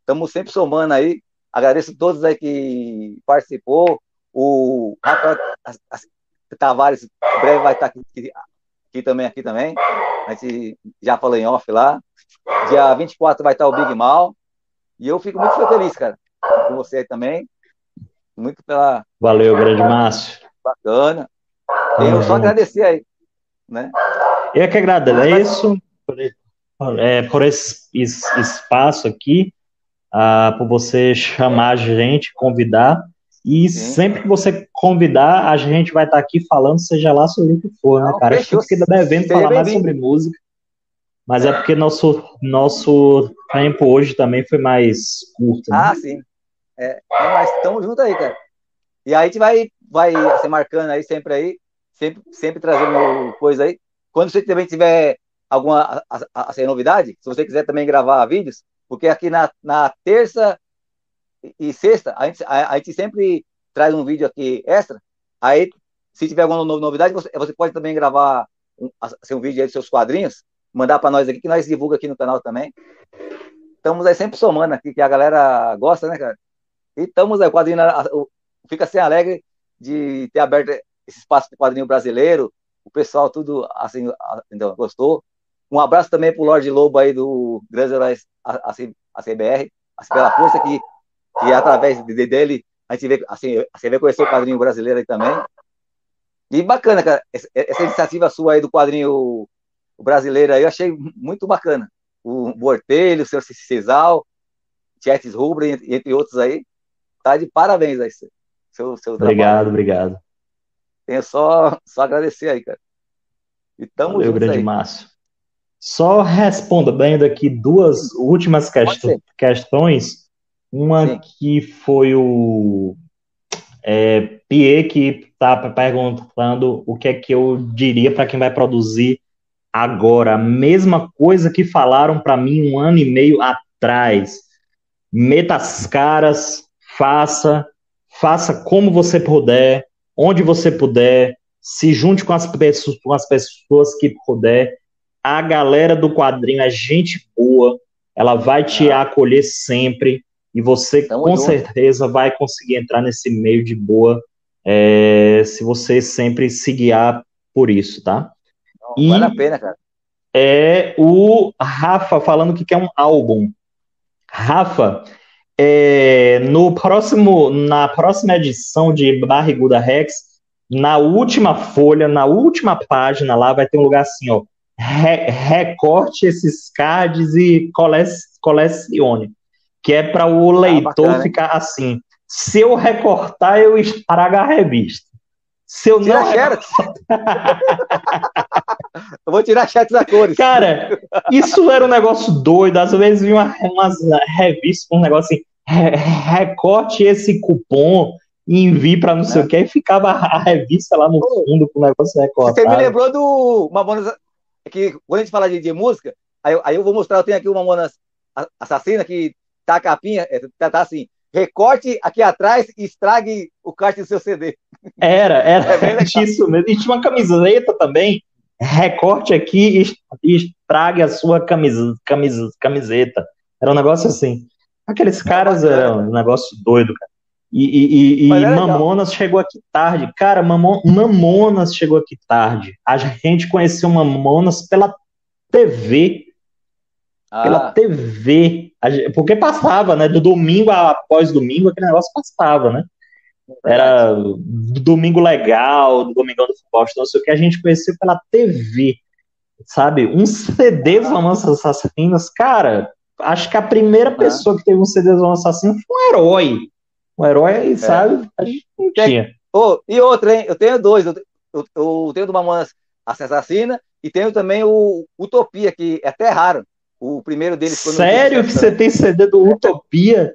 Estamos sempre somando aí. Agradeço a todos aí que participou. O Rafael Tavares, em breve, vai estar aqui, aqui também, aqui também. A gente já falou em off lá. Dia vinte e quatro vai estar o Big Mal. E eu fico muito feliz, cara, com você aí também. Muito pela... Valeu, grande Márcio. Bacana. Eu uhum. só agradecer aí, né? Eu que agradeço por, é, por esse es, espaço aqui, uh, por você chamar a gente, convidar, e Sim. sempre que você convidar, a gente vai estar aqui falando, seja lá sobre o que for, né, Não, cara? Fechou. Acho que ainda devemos falar bem mais bem. sobre música, mas é porque nosso, nosso tempo hoje também foi mais curto, né? Ah, sim. É, mas estamos juntos aí, cara. E aí a gente vai, vai assim, marcando aí, sempre aí, sempre, sempre trazendo coisa aí. Quando você também tiver alguma assim, novidade, se você quiser também gravar vídeos, porque aqui na, na terça e sexta, a gente, a, a gente sempre traz um vídeo aqui extra, aí se tiver alguma novidade, você, você pode também gravar um, assim, um vídeo aí dos seus quadrinhos, mandar para nós aqui, que nós divulga aqui no canal também. Estamos aí sempre somando aqui, que a galera gosta, né, cara? E estamos aí, o quadrinho... Fica assim alegre de ter aberto esse espaço para o quadrinho brasileiro. O pessoal tudo assim, então, gostou. Um abraço também para o Lorde Lobo aí do Grandes Heróis A C B R, assim, pela força que, que através de, dele a gente vê, assim, você vê conhecer o quadrinho brasileiro aí também. E bacana, cara, essa, essa iniciativa sua aí do quadrinho brasileiro aí, eu achei muito bacana. O Bordello, o Senhor Sisal, Tietê Rubra, entre outros aí. Tá de parabéns aí, Seu, seu obrigado, trabalho. obrigado. Tenho só, só agradecer aí, cara. E tamo Valeu, grande aí. Márcio. Só respondo bem daqui duas últimas quest- questões. Uma Sim. que foi o é, Pierre que tá perguntando o que é que eu diria para quem vai produzir agora. A mesma coisa que falaram para mim um ano e meio atrás. Meta as caras, faça... Faça como você puder, onde você puder, se junte com as, pessoas, com as pessoas que puder. A galera do quadrinho é gente boa, ela vai te ah. acolher sempre e você Tamo com junto. certeza vai conseguir entrar nesse meio de boa é, se você sempre se guiar por isso, tá? Não, e vale a pena, cara. É o Rafa falando que quer um álbum. Rafa... É, no próximo, na próxima edição de Barriguda Rex, na última folha, na última página lá, vai ter um lugar assim, ó, re- recorte esses cards e colecione, que é para o leitor ah, bacana, ficar hein? assim, se eu recortar, eu estrago a revista. Se eu Tira não recortar... Eu vou tirar chat da cores. Cara, isso era um negócio doido, às vezes vinha uma, umas revistas com um negócio assim, recorte esse cupom e envie pra não sei o que, e ficava a revista lá no fundo com o negócio recortado. Você me lembrou do Mamonas, que quando a gente fala de, de música, aí, aí eu vou mostrar, eu tenho aqui o Mamonas Assassina, que tá a capinha, tá, tá assim, recorte aqui atrás e estrague o caixa do seu C D. Era, era é isso mesmo. E tinha uma camiseta também, recorte aqui e estrague a sua camisa, camisa, camiseta. Era um negócio assim. Aqueles caras eram um negócio doido, cara. E, e, e, e Mamonas legal. chegou aqui tarde. Cara, Mamon, Mamonas chegou aqui tarde. A gente conheceu Mamonas pela T V. Ah. Pela T V. Porque passava, né? Do domingo após domingo, aquele negócio passava, né? Era Domingo Legal, Domingão do Futebol, não sei o que, a gente conheceu pela T V, sabe? Um C D dos Mamonas Assassinas, cara, acho que a primeira pessoa ah. que teve um CDzão assassino foi um herói. Um herói, sabe? É. Acho que não tinha. Oh, e outra, hein? Eu tenho dois. Eu, eu, eu tenho do Mamonas Assassina e tenho também o Utopia, que é até raro. O primeiro deles foi no... Sério que você tem C D do Utopia?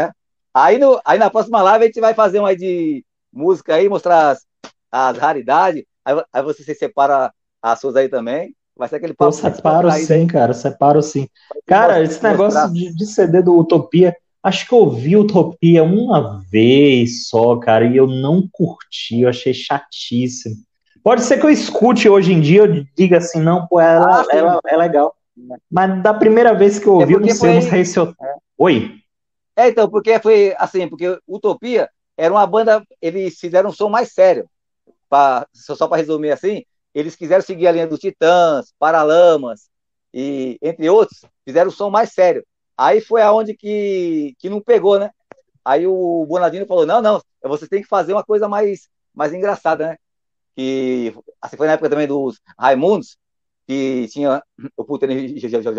É. Aí, no, aí na próxima live a gente vai fazer uma de música aí, mostrar as, as raridades. Aí, aí você se separa as suas aí também. Vai ser aquele papo. Eu separo sim, cara. Separo sim. Cara, esse negócio de, de C D do Utopia, acho que eu vi Utopia uma vez só, cara, e eu não curti, eu achei chatíssimo. Pode ser que eu escute hoje em dia, eu diga assim, não, pô, ela, ah, ela é legal. Mas da primeira vez que eu ouvi, é eu não sei, foi... não sei se eu... Oi? É, então, porque foi assim, porque Utopia era uma banda, eles fizeram um som mais sério, pra, só para resumir assim, eles quiseram seguir a linha dos Titãs, Paralamas, e entre outros, fizeram um som mais sério. Aí foi aonde que, que não pegou, né? Aí o Bonadinho falou, não, não, você tem que fazer uma coisa mais, mais engraçada, né? E assim foi na época também dos Raimundos, que tinha o puta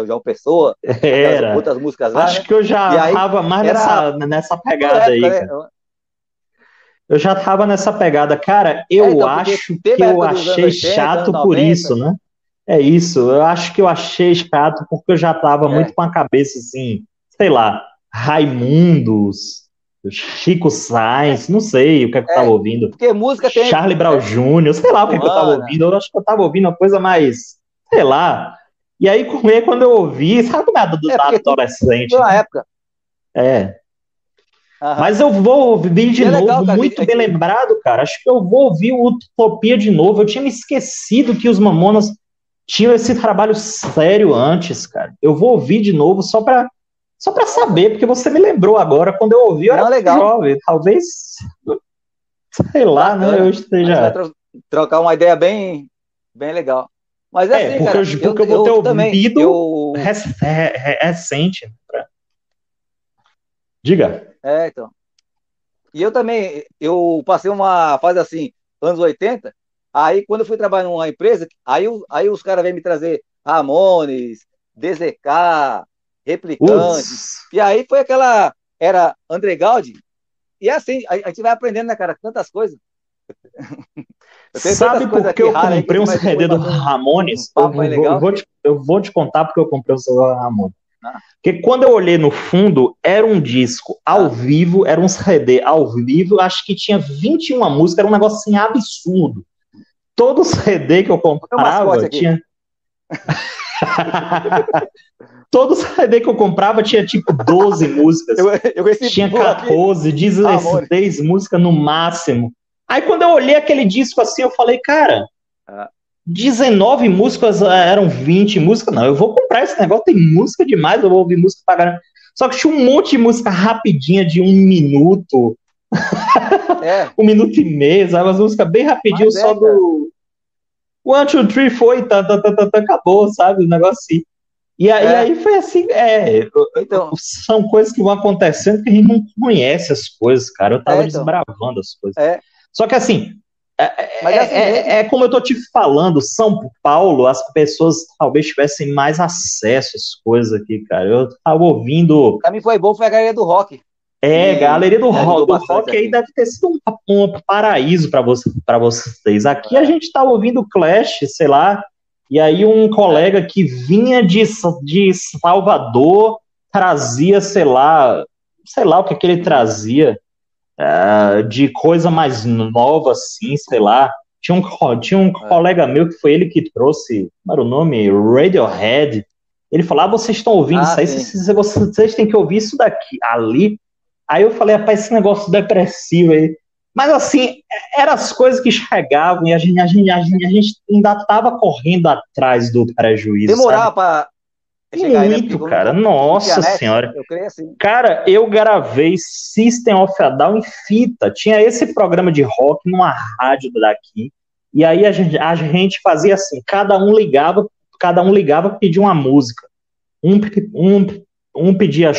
João Pessoa, era. Outras músicas lá. Acho né? que eu já tava mais era... nessa, nessa pegada época, aí. Cara. Né? Eu já tava nessa pegada. Cara, eu é, então, acho que eu achei oitenta, chato por isso, né? É isso, eu acho que eu achei chato porque eu já tava é. muito com a cabeça assim, sei lá, Raimundos, Chico Sainz, não sei o que é que eu tava é, ouvindo. Porque música tem... Charlie Brown Júnior, sei lá o que é que eu tava ouvindo, eu acho que eu tava ouvindo uma coisa mais, sei lá. E aí quando eu ouvi, sabe nada do é, adolescente. Foi uma né? época. É. Aham. Mas eu vou ouvir de é novo, legal, tá? Muito bem lembrado, cara. Acho que eu vou ouvir o Utopia de novo. Eu tinha me esquecido que os Mamonas tinha esse trabalho sério antes, cara. Eu vou ouvir de novo só pra, só pra saber, porque você me lembrou agora. Quando eu ouvi, eu não, era legal. Jovem. Talvez, sei lá, né? Eu esteja... Tro- trocar uma ideia bem, bem legal. Mas é, é assim, porque cara. Eu, porque eu, eu vou ter eu ouvido também, eu... recente. Pra... Diga. É, então. E eu também, eu passei uma fase assim, anos oitenta, aí, quando eu fui trabalhar numa empresa, aí, aí os caras vêm me trazer Ramones, D Z K, Replicantes. Ups. E aí foi aquela... Era Underground. E assim, a, a gente vai aprendendo, né, cara? Tantas coisas. Sabe tantas por coisas que eu comprei um C D do Ramones? Um eu, vou, legal, eu, vou te, eu vou te contar porque eu comprei um C D do Ramones. Ah. Porque quando eu olhei no fundo, era um disco ao ah. vivo, era um C D ao vivo, acho que tinha vinte e uma músicas, era um negócio assim absurdo. Todo C D que eu comprava tinha... Todo C D que eu comprava tinha tipo doze músicas. Eu, eu tinha quatorze, dezesseis ah, músicas no máximo. Aí quando eu olhei aquele disco assim, eu falei, cara, dezenove músicas eram vinte músicas. Não, eu vou comprar esse negócio, tem música demais, eu vou ouvir música pra caramba. Só que tinha um monte de música rapidinha de um minuto... É. Um minuto e meio, sabe? As músicas bem rapidinho, mas só é, do One, Two, Three, foi, tá, tá, tá, tá, acabou, sabe? O negócio assim. E aí, é. aí foi assim, é. Então, são coisas que vão acontecendo que a gente não conhece as coisas, cara. Eu tava é, então. desbravando as coisas. É. Só que assim, é, mas, é, assim é, é como eu tô te falando, São Paulo, as pessoas talvez tivessem mais acesso às coisas aqui, cara. Eu tava ouvindo. Pra mim foi bom, foi a galera do rock. É, a galeria do rock, do rock aí deve ter sido um, um paraíso para você, para vocês. Aqui a gente tá ouvindo Clash, sei lá, e aí um colega que vinha de, de Salvador trazia, sei lá, sei lá o que, que ele trazia, uh, de coisa mais nova, assim, sei lá. Tinha um, tinha um colega meu que foi ele que trouxe, como era o nome? Radiohead. Ele falou, ah, vocês estão ouvindo ah, isso aí, vocês, vocês têm que ouvir isso daqui, ali. Aí eu falei, rapaz, esse negócio depressivo aí. Mas assim, eram as coisas que chegavam e a gente, a gente, a gente, a gente ainda estava correndo atrás do prejuízo. Demorava para chegar aí, muito, né? Cara. Nossa senhora. Eu creio assim. Cara, eu gravei System of a Down em fita. Tinha esse programa de rock numa rádio daqui. E aí a gente, a gente fazia assim, cada um ligava, cada um ligava e pedia uma música. Um, um Um pedia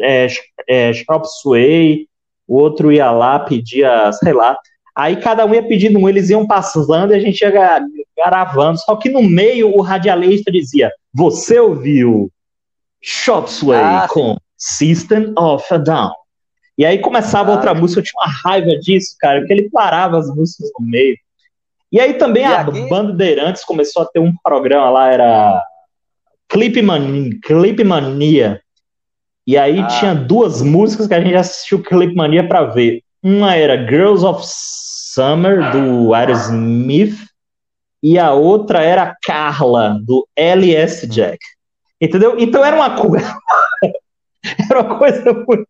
é, é, Chop Suey, o outro ia lá, pedia, sei lá. Aí cada um ia pedindo um, eles iam passando e a gente ia gravando. Só que no meio o radialista dizia, você ouviu Shopsway ah, com System of a Down. E aí começava ah, outra música, eu tinha uma raiva disso, cara, porque ele parava as músicas no meio. E aí também e a aqui... Bandeirantes começou a ter um programa lá, era Clip Mania, Clip Mania. E aí ah. tinha duas músicas que a gente assistiu Clip Mania pra ver. Uma era Girls of Summer, do Aerosmith, e a outra era Carla, do L S Jack. Entendeu? Então era uma coisa... era uma coisa muito...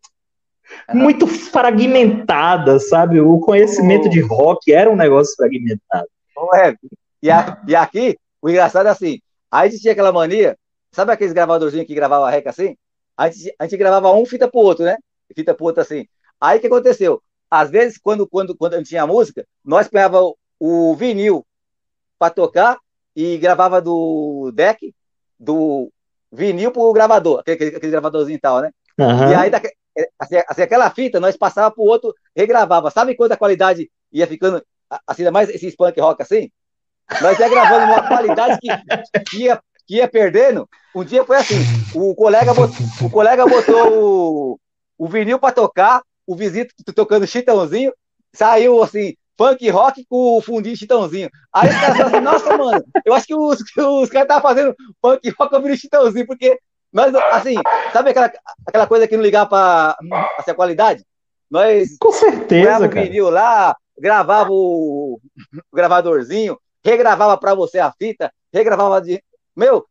muito fragmentada, sabe? O conhecimento de rock era um negócio fragmentado. É, e, a, e aqui, o engraçado é assim, a gente tinha aquela mania, sabe aqueles gravadorzinhos que gravavam a rec assim? A gente, a gente gravava um fita pro outro, né? Fita pro outro assim. Aí o que aconteceu? Às vezes, quando, quando, quando a gente tinha música, nós pegávamos o, o vinil pra tocar e gravava do deck, do vinil pro gravador, aquele, aquele gravadorzinho e tal, né? Uhum. E aí, da, assim, assim, aquela fita, nós passava pro outro, regravava. Sabe quando a qualidade ia ficando, assim, mais esse punk rock assim? Nós ia gravando uma qualidade que, que, ia, que ia perdendo. Um dia foi assim, o colega botou o, colega botou o, o vinil pra tocar, o vizinho tocando chitãozinho, saiu assim, funk rock com o fundinho chitãozinho. Aí os caras falaram assim, nossa, mano, eu acho que os, os caras estavam fazendo funk rock com o chitãozinho, porque... Mas, assim, sabe aquela, aquela coisa que não ligava para assim, a qualidade? Nós com certeza, o vinil lá, gravava o, o gravadorzinho, regravava para você a fita, regravava de... Meu,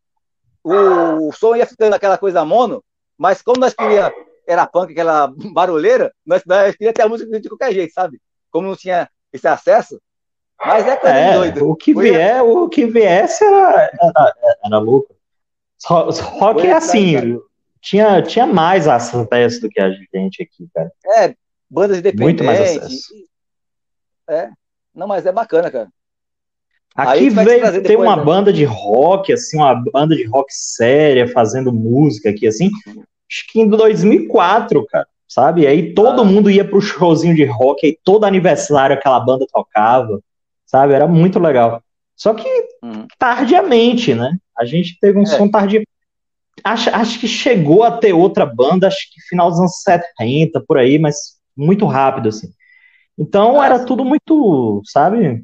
o, o som ia ficando aquela coisa mono, mas como nós queríamos... Era punk, aquela barulheira, nós, nós queríamos ter a música de qualquer jeito, sabe? Como não tinha esse acesso, mas é coisa é, doida. O que vier, Foi... o que viesse era, era, era louco. Rock é assim, tinha, tinha mais acesso do que a gente aqui, cara. É, bandas independentes. Muito mais acesso. É, não, mas é bacana, cara. Aqui veio ter uma banda de rock, assim, uma banda de rock séria, fazendo música aqui, assim, acho que em dois mil e quatro, cara, sabe? Aí todo ah. mundo ia pro showzinho de rock, aí todo aniversário aquela banda tocava, sabe? Era muito legal. Só que hum. tardiamente, né? A gente teve um é. som tardio. Acho, acho que chegou a ter outra banda, acho que final dos anos setenta, por aí, mas muito rápido, assim. Então, Nossa. era tudo muito, sabe?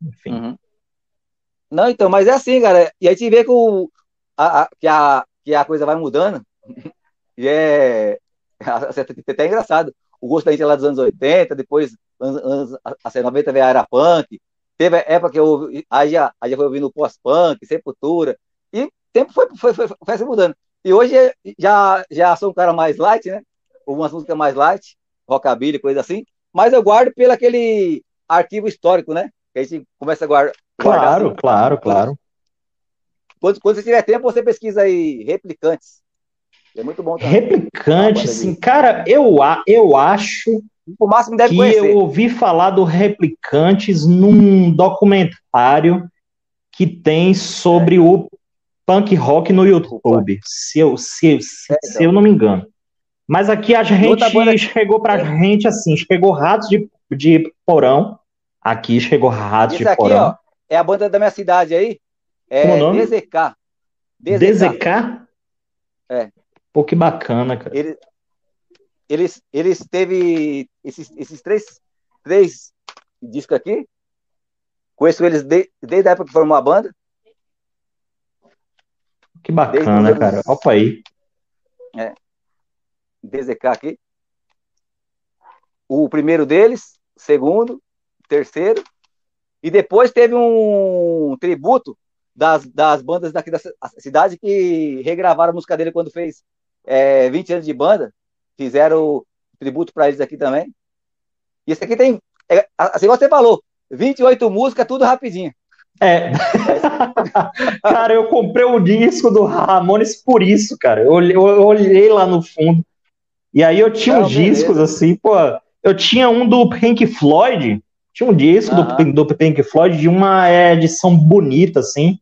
Enfim. Uhum. Não, então, mas é assim, cara. E aí a gente vê que, o, a, a, que, a, que a coisa vai mudando. E é... até é engraçado. O gosto da gente é lá dos anos oitenta, depois, anos, anos noventa, veio a era punk. Teve época que eu ouvi, aí já, aí já foi ouvindo pós-punk, Sepultura, e o tempo foi, foi, foi, foi se mudando. E hoje já, já sou um cara mais light, né? Umas músicas mais light, rockabilly, coisa assim, mas eu guardo pelo aquele arquivo histórico, né? Que a gente começa a guardar. Claro, assim, claro, claro. Quando, quando você tiver tempo, você pesquisa aí Replicantes. É muito bom. Também. Replicantes, sim. Cara, eu, eu acho... O máximo deve que conhecer. Eu ouvi falar do Replicantes num documentário que tem sobre é. o punk rock no YouTube, se eu, se, se, é, então. se eu não me engano. Mas aqui a gente chegou pra é. gente assim, chegou Ratos de, de Porão, aqui chegou Ratos Esse de aqui, Porão. Ó, é a banda da minha cidade aí, é D Z K. D Z K? É. Pô, que bacana, cara. Ele... Eles, eles teve esses, esses três, três discos aqui. Conheço eles de, desde a época que formou a banda. Que bacana, desde cara. Eles... Opa aí. É. D Z K aqui. O primeiro deles, segundo, terceiro. E depois teve um tributo das, das bandas daqui da cidade que regravaram a música dele quando fez é, vinte anos de banda. Fizeram tributo para eles aqui também. E esse aqui tem, é, assim você falou, vinte e oito músicas, tudo rapidinho. É. Cara, eu comprei o disco do Ramones por isso, cara. Eu, eu, eu olhei lá no fundo. E aí eu tinha Não, uns beleza. discos assim, pô. Eu tinha um do Pink Floyd. Tinha um disco ah. do, do Pink Floyd de uma edição bonita, assim.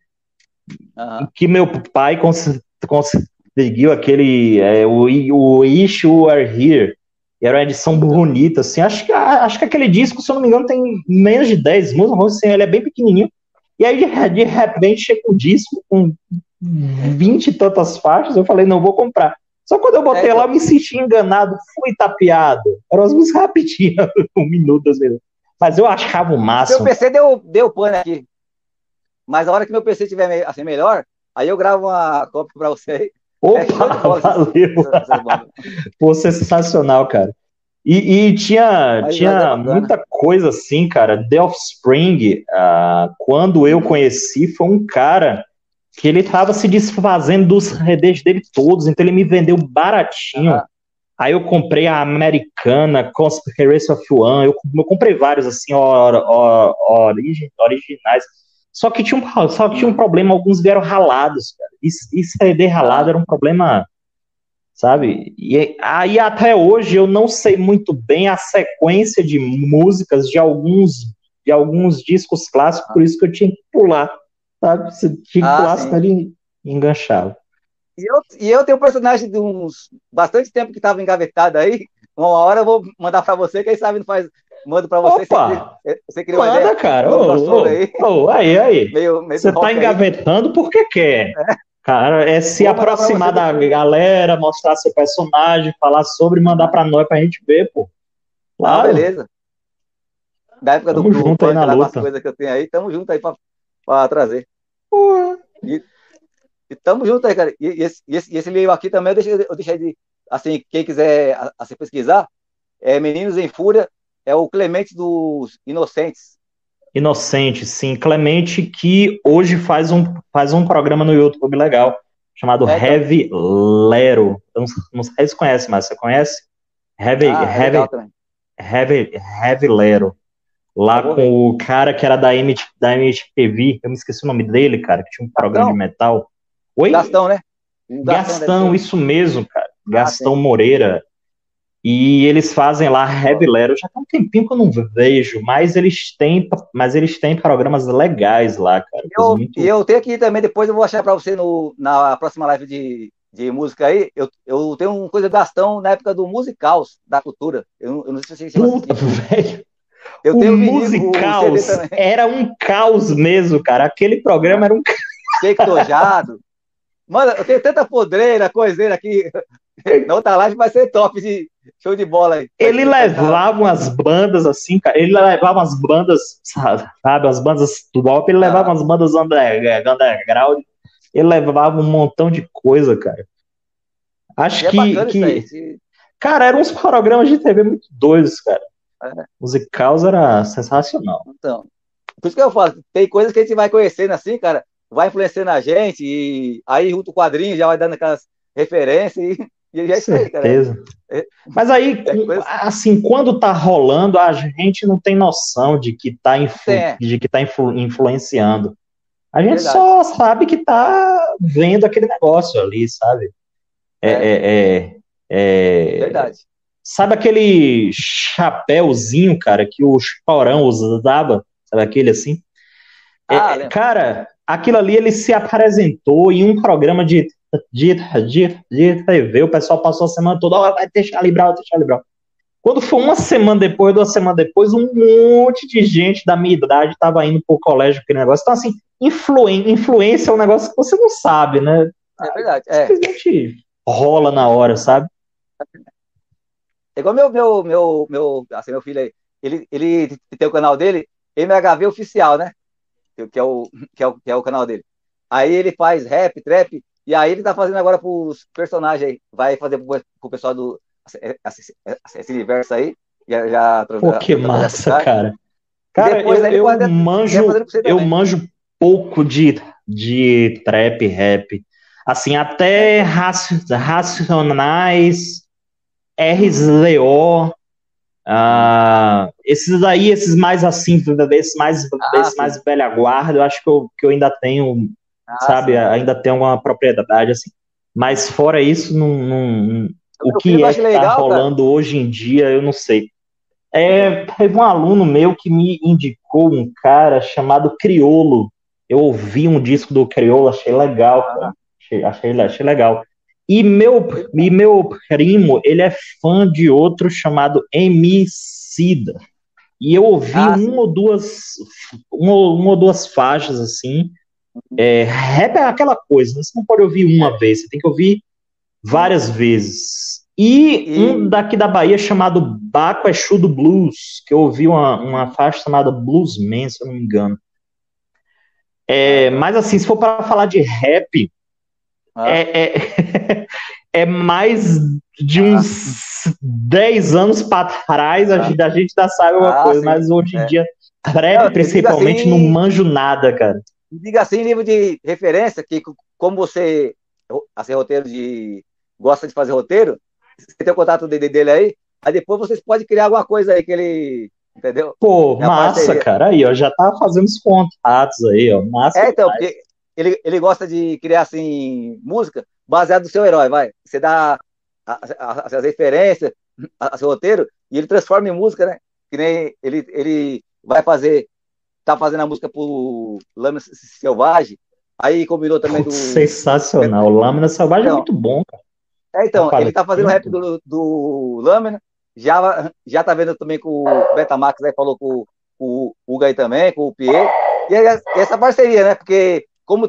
Ah. Que meu pai conseguiu. Cons Seguiu aquele, é, o, o Wish You Were Here, e era uma edição bonita, assim, acho que, acho que aquele disco, se eu não me engano, tem menos de dez músicas, assim, ele é bem pequenininho, e aí de, de repente chega um disco com vinte e tantas faixas, eu falei, não vou comprar. Só quando eu botei é, lá, eu me senti enganado, fui tapeado. Era umas músicas rapidinhas, um minuto às vezes. Mas eu achava o máximo. Meu P C deu, deu pane aqui. Mas a hora que meu P C estiver assim, melhor, aí eu gravo uma cópia pra você. Opa, é, valeu. Pô, sensacional, cara. E, e tinha, tinha muita coisa assim, cara. The Offspring, uh, quando eu conheci, foi um cara que ele tava se desfazendo dos C Ds dele todos, então ele me vendeu baratinho. Ah. Aí eu comprei a Americana, Conspiracy of One, eu, eu comprei vários assim, or, or, origi, originais. Só que, tinha um, só que tinha um problema, alguns vieram ralados, cara. E, e C D ralado era um problema... Sabe? E aí até hoje eu não sei muito bem a sequência de músicas de alguns, de alguns discos clássicos, por isso que eu tinha que pular, sabe? Se tinha que pular, senão ele enganchava. E eu, e eu tenho um personagem de uns bastante tempo que estava engavetado aí, uma hora eu vou mandar para você, quem sabe não faz... Mando pra você. Opa, você, você queria manda, ideia, cara. Ô, ô, aí. Ô, aí, aí. Meio, meio você tá engavetando aí. Porque quer. É. Cara, é se vou aproximar da galera, mostrar seu personagem, falar sobre, mandar pra nós pra gente ver, pô. Claro. Ah, beleza. Da época tamo do junto do, aí na luta. Coisas que eu tenho aí, tamo junto aí pra, pra trazer. Porra. E, e tamo junto aí, cara. E, e, esse, e, esse, e esse livro aqui também, eu deixei, eu deixei de, assim, quem quiser assim, pesquisar, é Meninos em Fúria. É o Clemente dos Inocentes. Inocente, sim. Clemente que hoje faz um, faz um programa no YouTube legal, chamado é, Heavy então... Lero. Eu não, não sei se conhece, mas você conhece? Heavy, ah, Heavy, Heavy, Heavy Lero. Lá com ver. O cara que era da, M T, da M T V, eu me esqueci o nome dele, cara, que tinha um programa Gastão. De metal. Oi? Gastão, né? Gastão, Gastão isso mesmo, cara. Gastão ah, Moreira. E eles fazem lá Heavy Lero, já tem um tempinho que eu não vejo, mas eles têm, mas eles têm programas legais lá, cara. Eu, muito... eu tenho aqui também, depois eu vou achar pra você no, na próxima live de, de música aí, eu, eu tenho uma coisa do Gastão na época do Musicaus, da Cultura. Eu, eu não sei se você Puta, velho! Eu o tenho Musicaus um era um caos mesmo, cara. Aquele programa era um caos. Fiquei tojado. Mano, eu tenho tanta podreira, coiseira aqui... Na outra live vai ser top de show de bola aí. Ele levava umas bandas assim, cara. Ele levava umas bandas, sabe, as bandas do golpe, ele levava ah. umas bandas underground, ele levava um montão de coisa, cara. Acho é que, que... Aí, cara, eram uns programas de T V muito doidos, cara. É. Musicaus era sensacional. Então, por isso que eu falo, tem coisas que a gente vai conhecendo assim, cara, vai influenciando a gente, e aí junto o quadrinho já vai dando aquelas referências e. E é isso aí, certeza. Cara. Mas aí, assim, quando tá rolando, a gente não tem noção de que tá, influ- é. de que tá influ- influenciando. A gente Verdade. Só sabe que tá vendo aquele negócio ali, sabe? É, é, é, é, é... Verdade. Sabe aquele chapéuzinho, cara, que o Chorão usava? Sabe aquele assim? Ah, é, cara, aquilo ali, ele se apresentou em um programa de... Dita, dita, dita e vê, o pessoal passou a semana toda, ó, oh, vai ter Charlie Brown, vai ter Charlie Brown. Quando foi uma semana depois, duas semanas depois, um monte de gente da minha idade tava indo pro colégio, aquele negócio. Então, assim, influen- influência é um negócio que você não sabe, né? É verdade. Simplesmente é. Rola na hora, sabe? É igual meu, meu, meu, meu, assim, meu filho aí, ele, ele tem o canal dele, M H V Oficial, né? Que é o, que é o, que é o canal dele. Aí ele faz rap, trap. E aí ele tá fazendo agora pros personagens aí. Vai fazer pro, pro pessoal do... Esse, esse universo aí. Já, já Pô, que já, massa, já cara. Cara, depois, eu, eu, manjo, eu manjo pouco de, de trap, rap. Assim, até Racionais, R Z O, uh, esses aí, esses mais assim, esses mais, ah, esses mais velha guarda, eu acho que eu, que eu ainda tenho... Ah, sabe, sim. Ainda tem alguma propriedade assim, mas fora isso não, não, o que é que legal, tá rolando cara. Hoje em dia, eu não sei. É, teve um aluno meu que me indicou um cara chamado Criolo, eu ouvi um disco do Criolo, achei legal, cara. Achei, achei, achei legal. E meu, e meu primo, ele é fã de outro chamado Emicida, e eu ouvi ah, uma, ou duas, uma, uma ou duas faixas assim. É, rap é aquela coisa, né? Você não pode ouvir uma vez, você tem que ouvir várias vezes. E um daqui da Bahia chamado Baco Exu do Blues, que eu ouvi uma, uma faixa chamada Bluesman, se eu não me engano. É, mas assim, se for para falar de rap, ah. é, é, é mais de uns ah. dez anos para trás, a gente, a gente já sabe uma ah, coisa, sim. mas hoje em é. dia, trap principalmente, assim, não manjo nada, cara. Diga assim, livro de referência, que como você, assim, roteiro de, gosta de fazer roteiro, você tem o contato dele, dele aí, aí depois vocês podem criar alguma coisa aí que ele... Entendeu? Pô, é massa, cara. Aí, ó, já tá fazendo os contatos aí, ó. Massa. É, então, porque ele, ele gosta de criar, assim, música baseada no seu herói, vai. Você dá as referências, a, a seu roteiro, e ele transforma em música, né? Que nem ele, ele vai fazer, tá fazendo a música pro Lâmina Selvagem, aí combinou também do... Sensacional, o Lâmina Selvagem então, é muito bom, cara. É, então, ele tá fazendo o rap do, do Lâmina. Já, já tá vendo também com o Betamax, aí falou com, com o Hugo aí também, com o Pierre. E essa parceria, né? Porque como,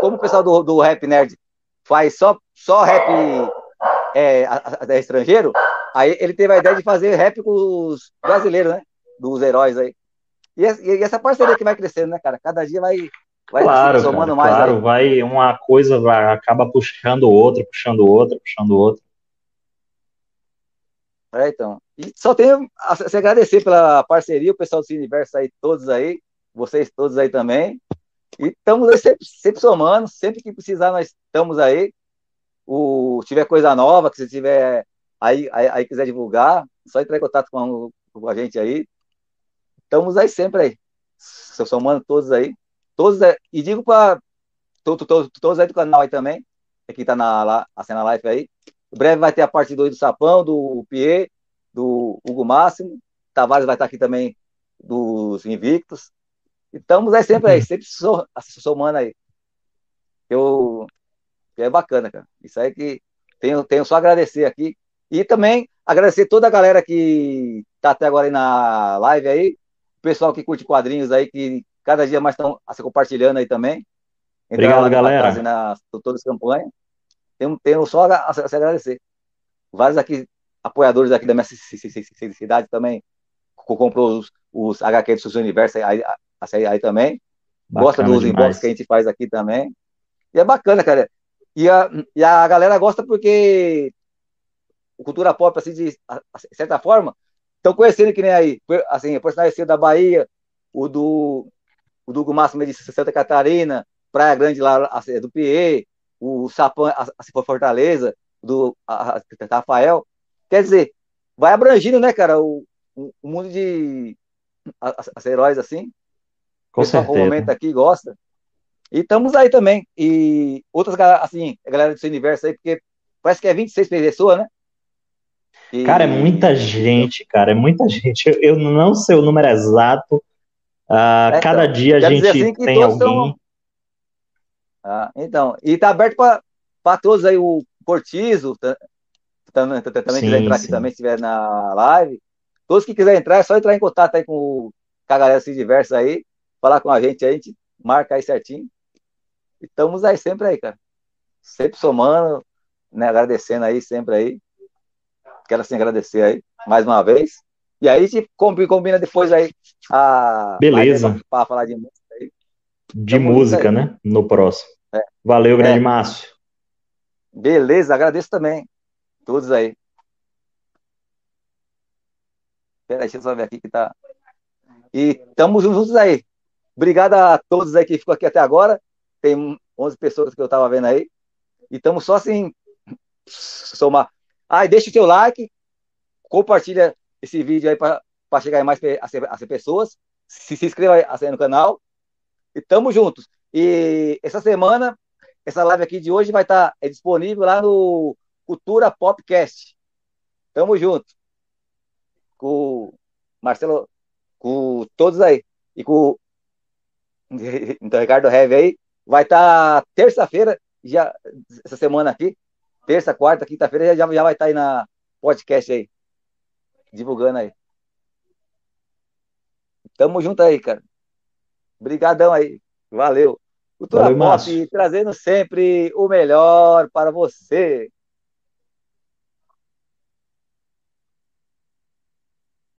como o pessoal do, do Rap Nerd faz só, só rap é, é estrangeiro, aí ele teve a ideia de fazer rap com os brasileiros, né? Dos heróis aí. E, e essa parceria que vai crescendo, né, cara? Cada dia vai, vai claro, se somando cara, mais. Claro, aí. vai uma coisa vai, acaba puxando outra, puxando outra, puxando outra. É, então. E só tenho a se agradecer pela parceria, o pessoal do Cineverso aí, todos aí, vocês todos aí também. E estamos aí sempre, sempre somando, sempre que precisar, nós estamos aí. O, se tiver coisa nova, que se tiver aí, aí, aí quiser divulgar, só entrar em contato com a, com a gente aí. Estamos aí sempre aí, somando todos aí. Todos aí, e digo para to, to, to, todos aí do canal aí também, que está na cena live aí. Breve vai ter a parte dois do Sapão, do Pierre, do Hugo Máximo. Tavares vai estar aqui também, dos Invictos. E estamos aí sempre aí, sempre somando aí. Eu, é bacana, cara. Isso aí que tenho, tenho só a agradecer aqui. E também agradecer toda a galera que está até agora aí na live aí. O pessoal que curte quadrinhos aí, que cada dia mais estão se compartilhando aí também. Então, obrigado, galera. Na, todas as campanhas. Tenho, tenho só a, a, a se agradecer. Vários aqui, apoiadores aqui da minha cidade também, comprou os, os H Q do Cineverso aí, aí, aí também. Bacana, gosta dos inbox que a gente faz aqui também. E é bacana, cara. E a, e a galera gosta porque o Cultura Pop, assim, de a, a, certa forma, estão conhecendo que nem aí. Assim, o personagem da Bahia, o do, o do Hugo Máximo de Santa Catarina, Praia Grande lá, assim, do Pierre, o Sapão, se for Fortaleza, do a, a, Rafael. Quer dizer, vai abrangindo, né, cara, o, o, o mundo de as, as heróis, assim. Com certeza. O momento aqui gosta. E estamos aí também. E outras, assim, a galera do seu universo aí, porque parece que é vinte e seis pessoas, né? E... Cara, é muita gente, cara, é muita gente. Eu, eu não sei o número exato. Uh, é, cada então, dia a gente assim tem alguém... São... Ah, então, e tá aberto para todos aí, o Cortizo também quiser entrar aqui também, se estiver na live. Todos que quiserem entrar, é só entrar em contato aí com, com a galera assim diversa aí, falar com a gente aí, a gente marca aí certinho. E estamos aí sempre aí, cara. Sempre somando, né? Agradecendo aí, sempre aí. Quero assim agradecer aí, mais uma vez. E aí a gente combina depois aí a... Beleza. Para falar de música aí. De então, música, né? No próximo. É. Valeu, grande é. Márcio. Beleza, agradeço também. Todos aí. Peraí, deixa eu só ver aqui que tá. E estamos juntos aí. Obrigado a todos aí que ficou aqui até agora. Tem onze pessoas que eu tava vendo aí. E estamos só assim. Somar. Ah, e deixa o teu like. Compartilha esse vídeo aí para chegar em mais a pessoas. Se, se inscreva aí no canal. E tamo juntos. E essa semana, essa live aqui de hoje vai estar tá, é disponível lá no Cultura Podcast. Tamo junto. Com Marcelo, com todos aí. E com então, Ricardo Heavy aí. Vai estar tá terça-feira, já essa semana aqui. Terça, quarta, quinta-feira já, já vai estar tá aí na podcast aí. Divulgando aí. Tamo junto aí, cara. Obrigadão aí. Valeu. Cultura Pop, trazendo sempre o melhor para você.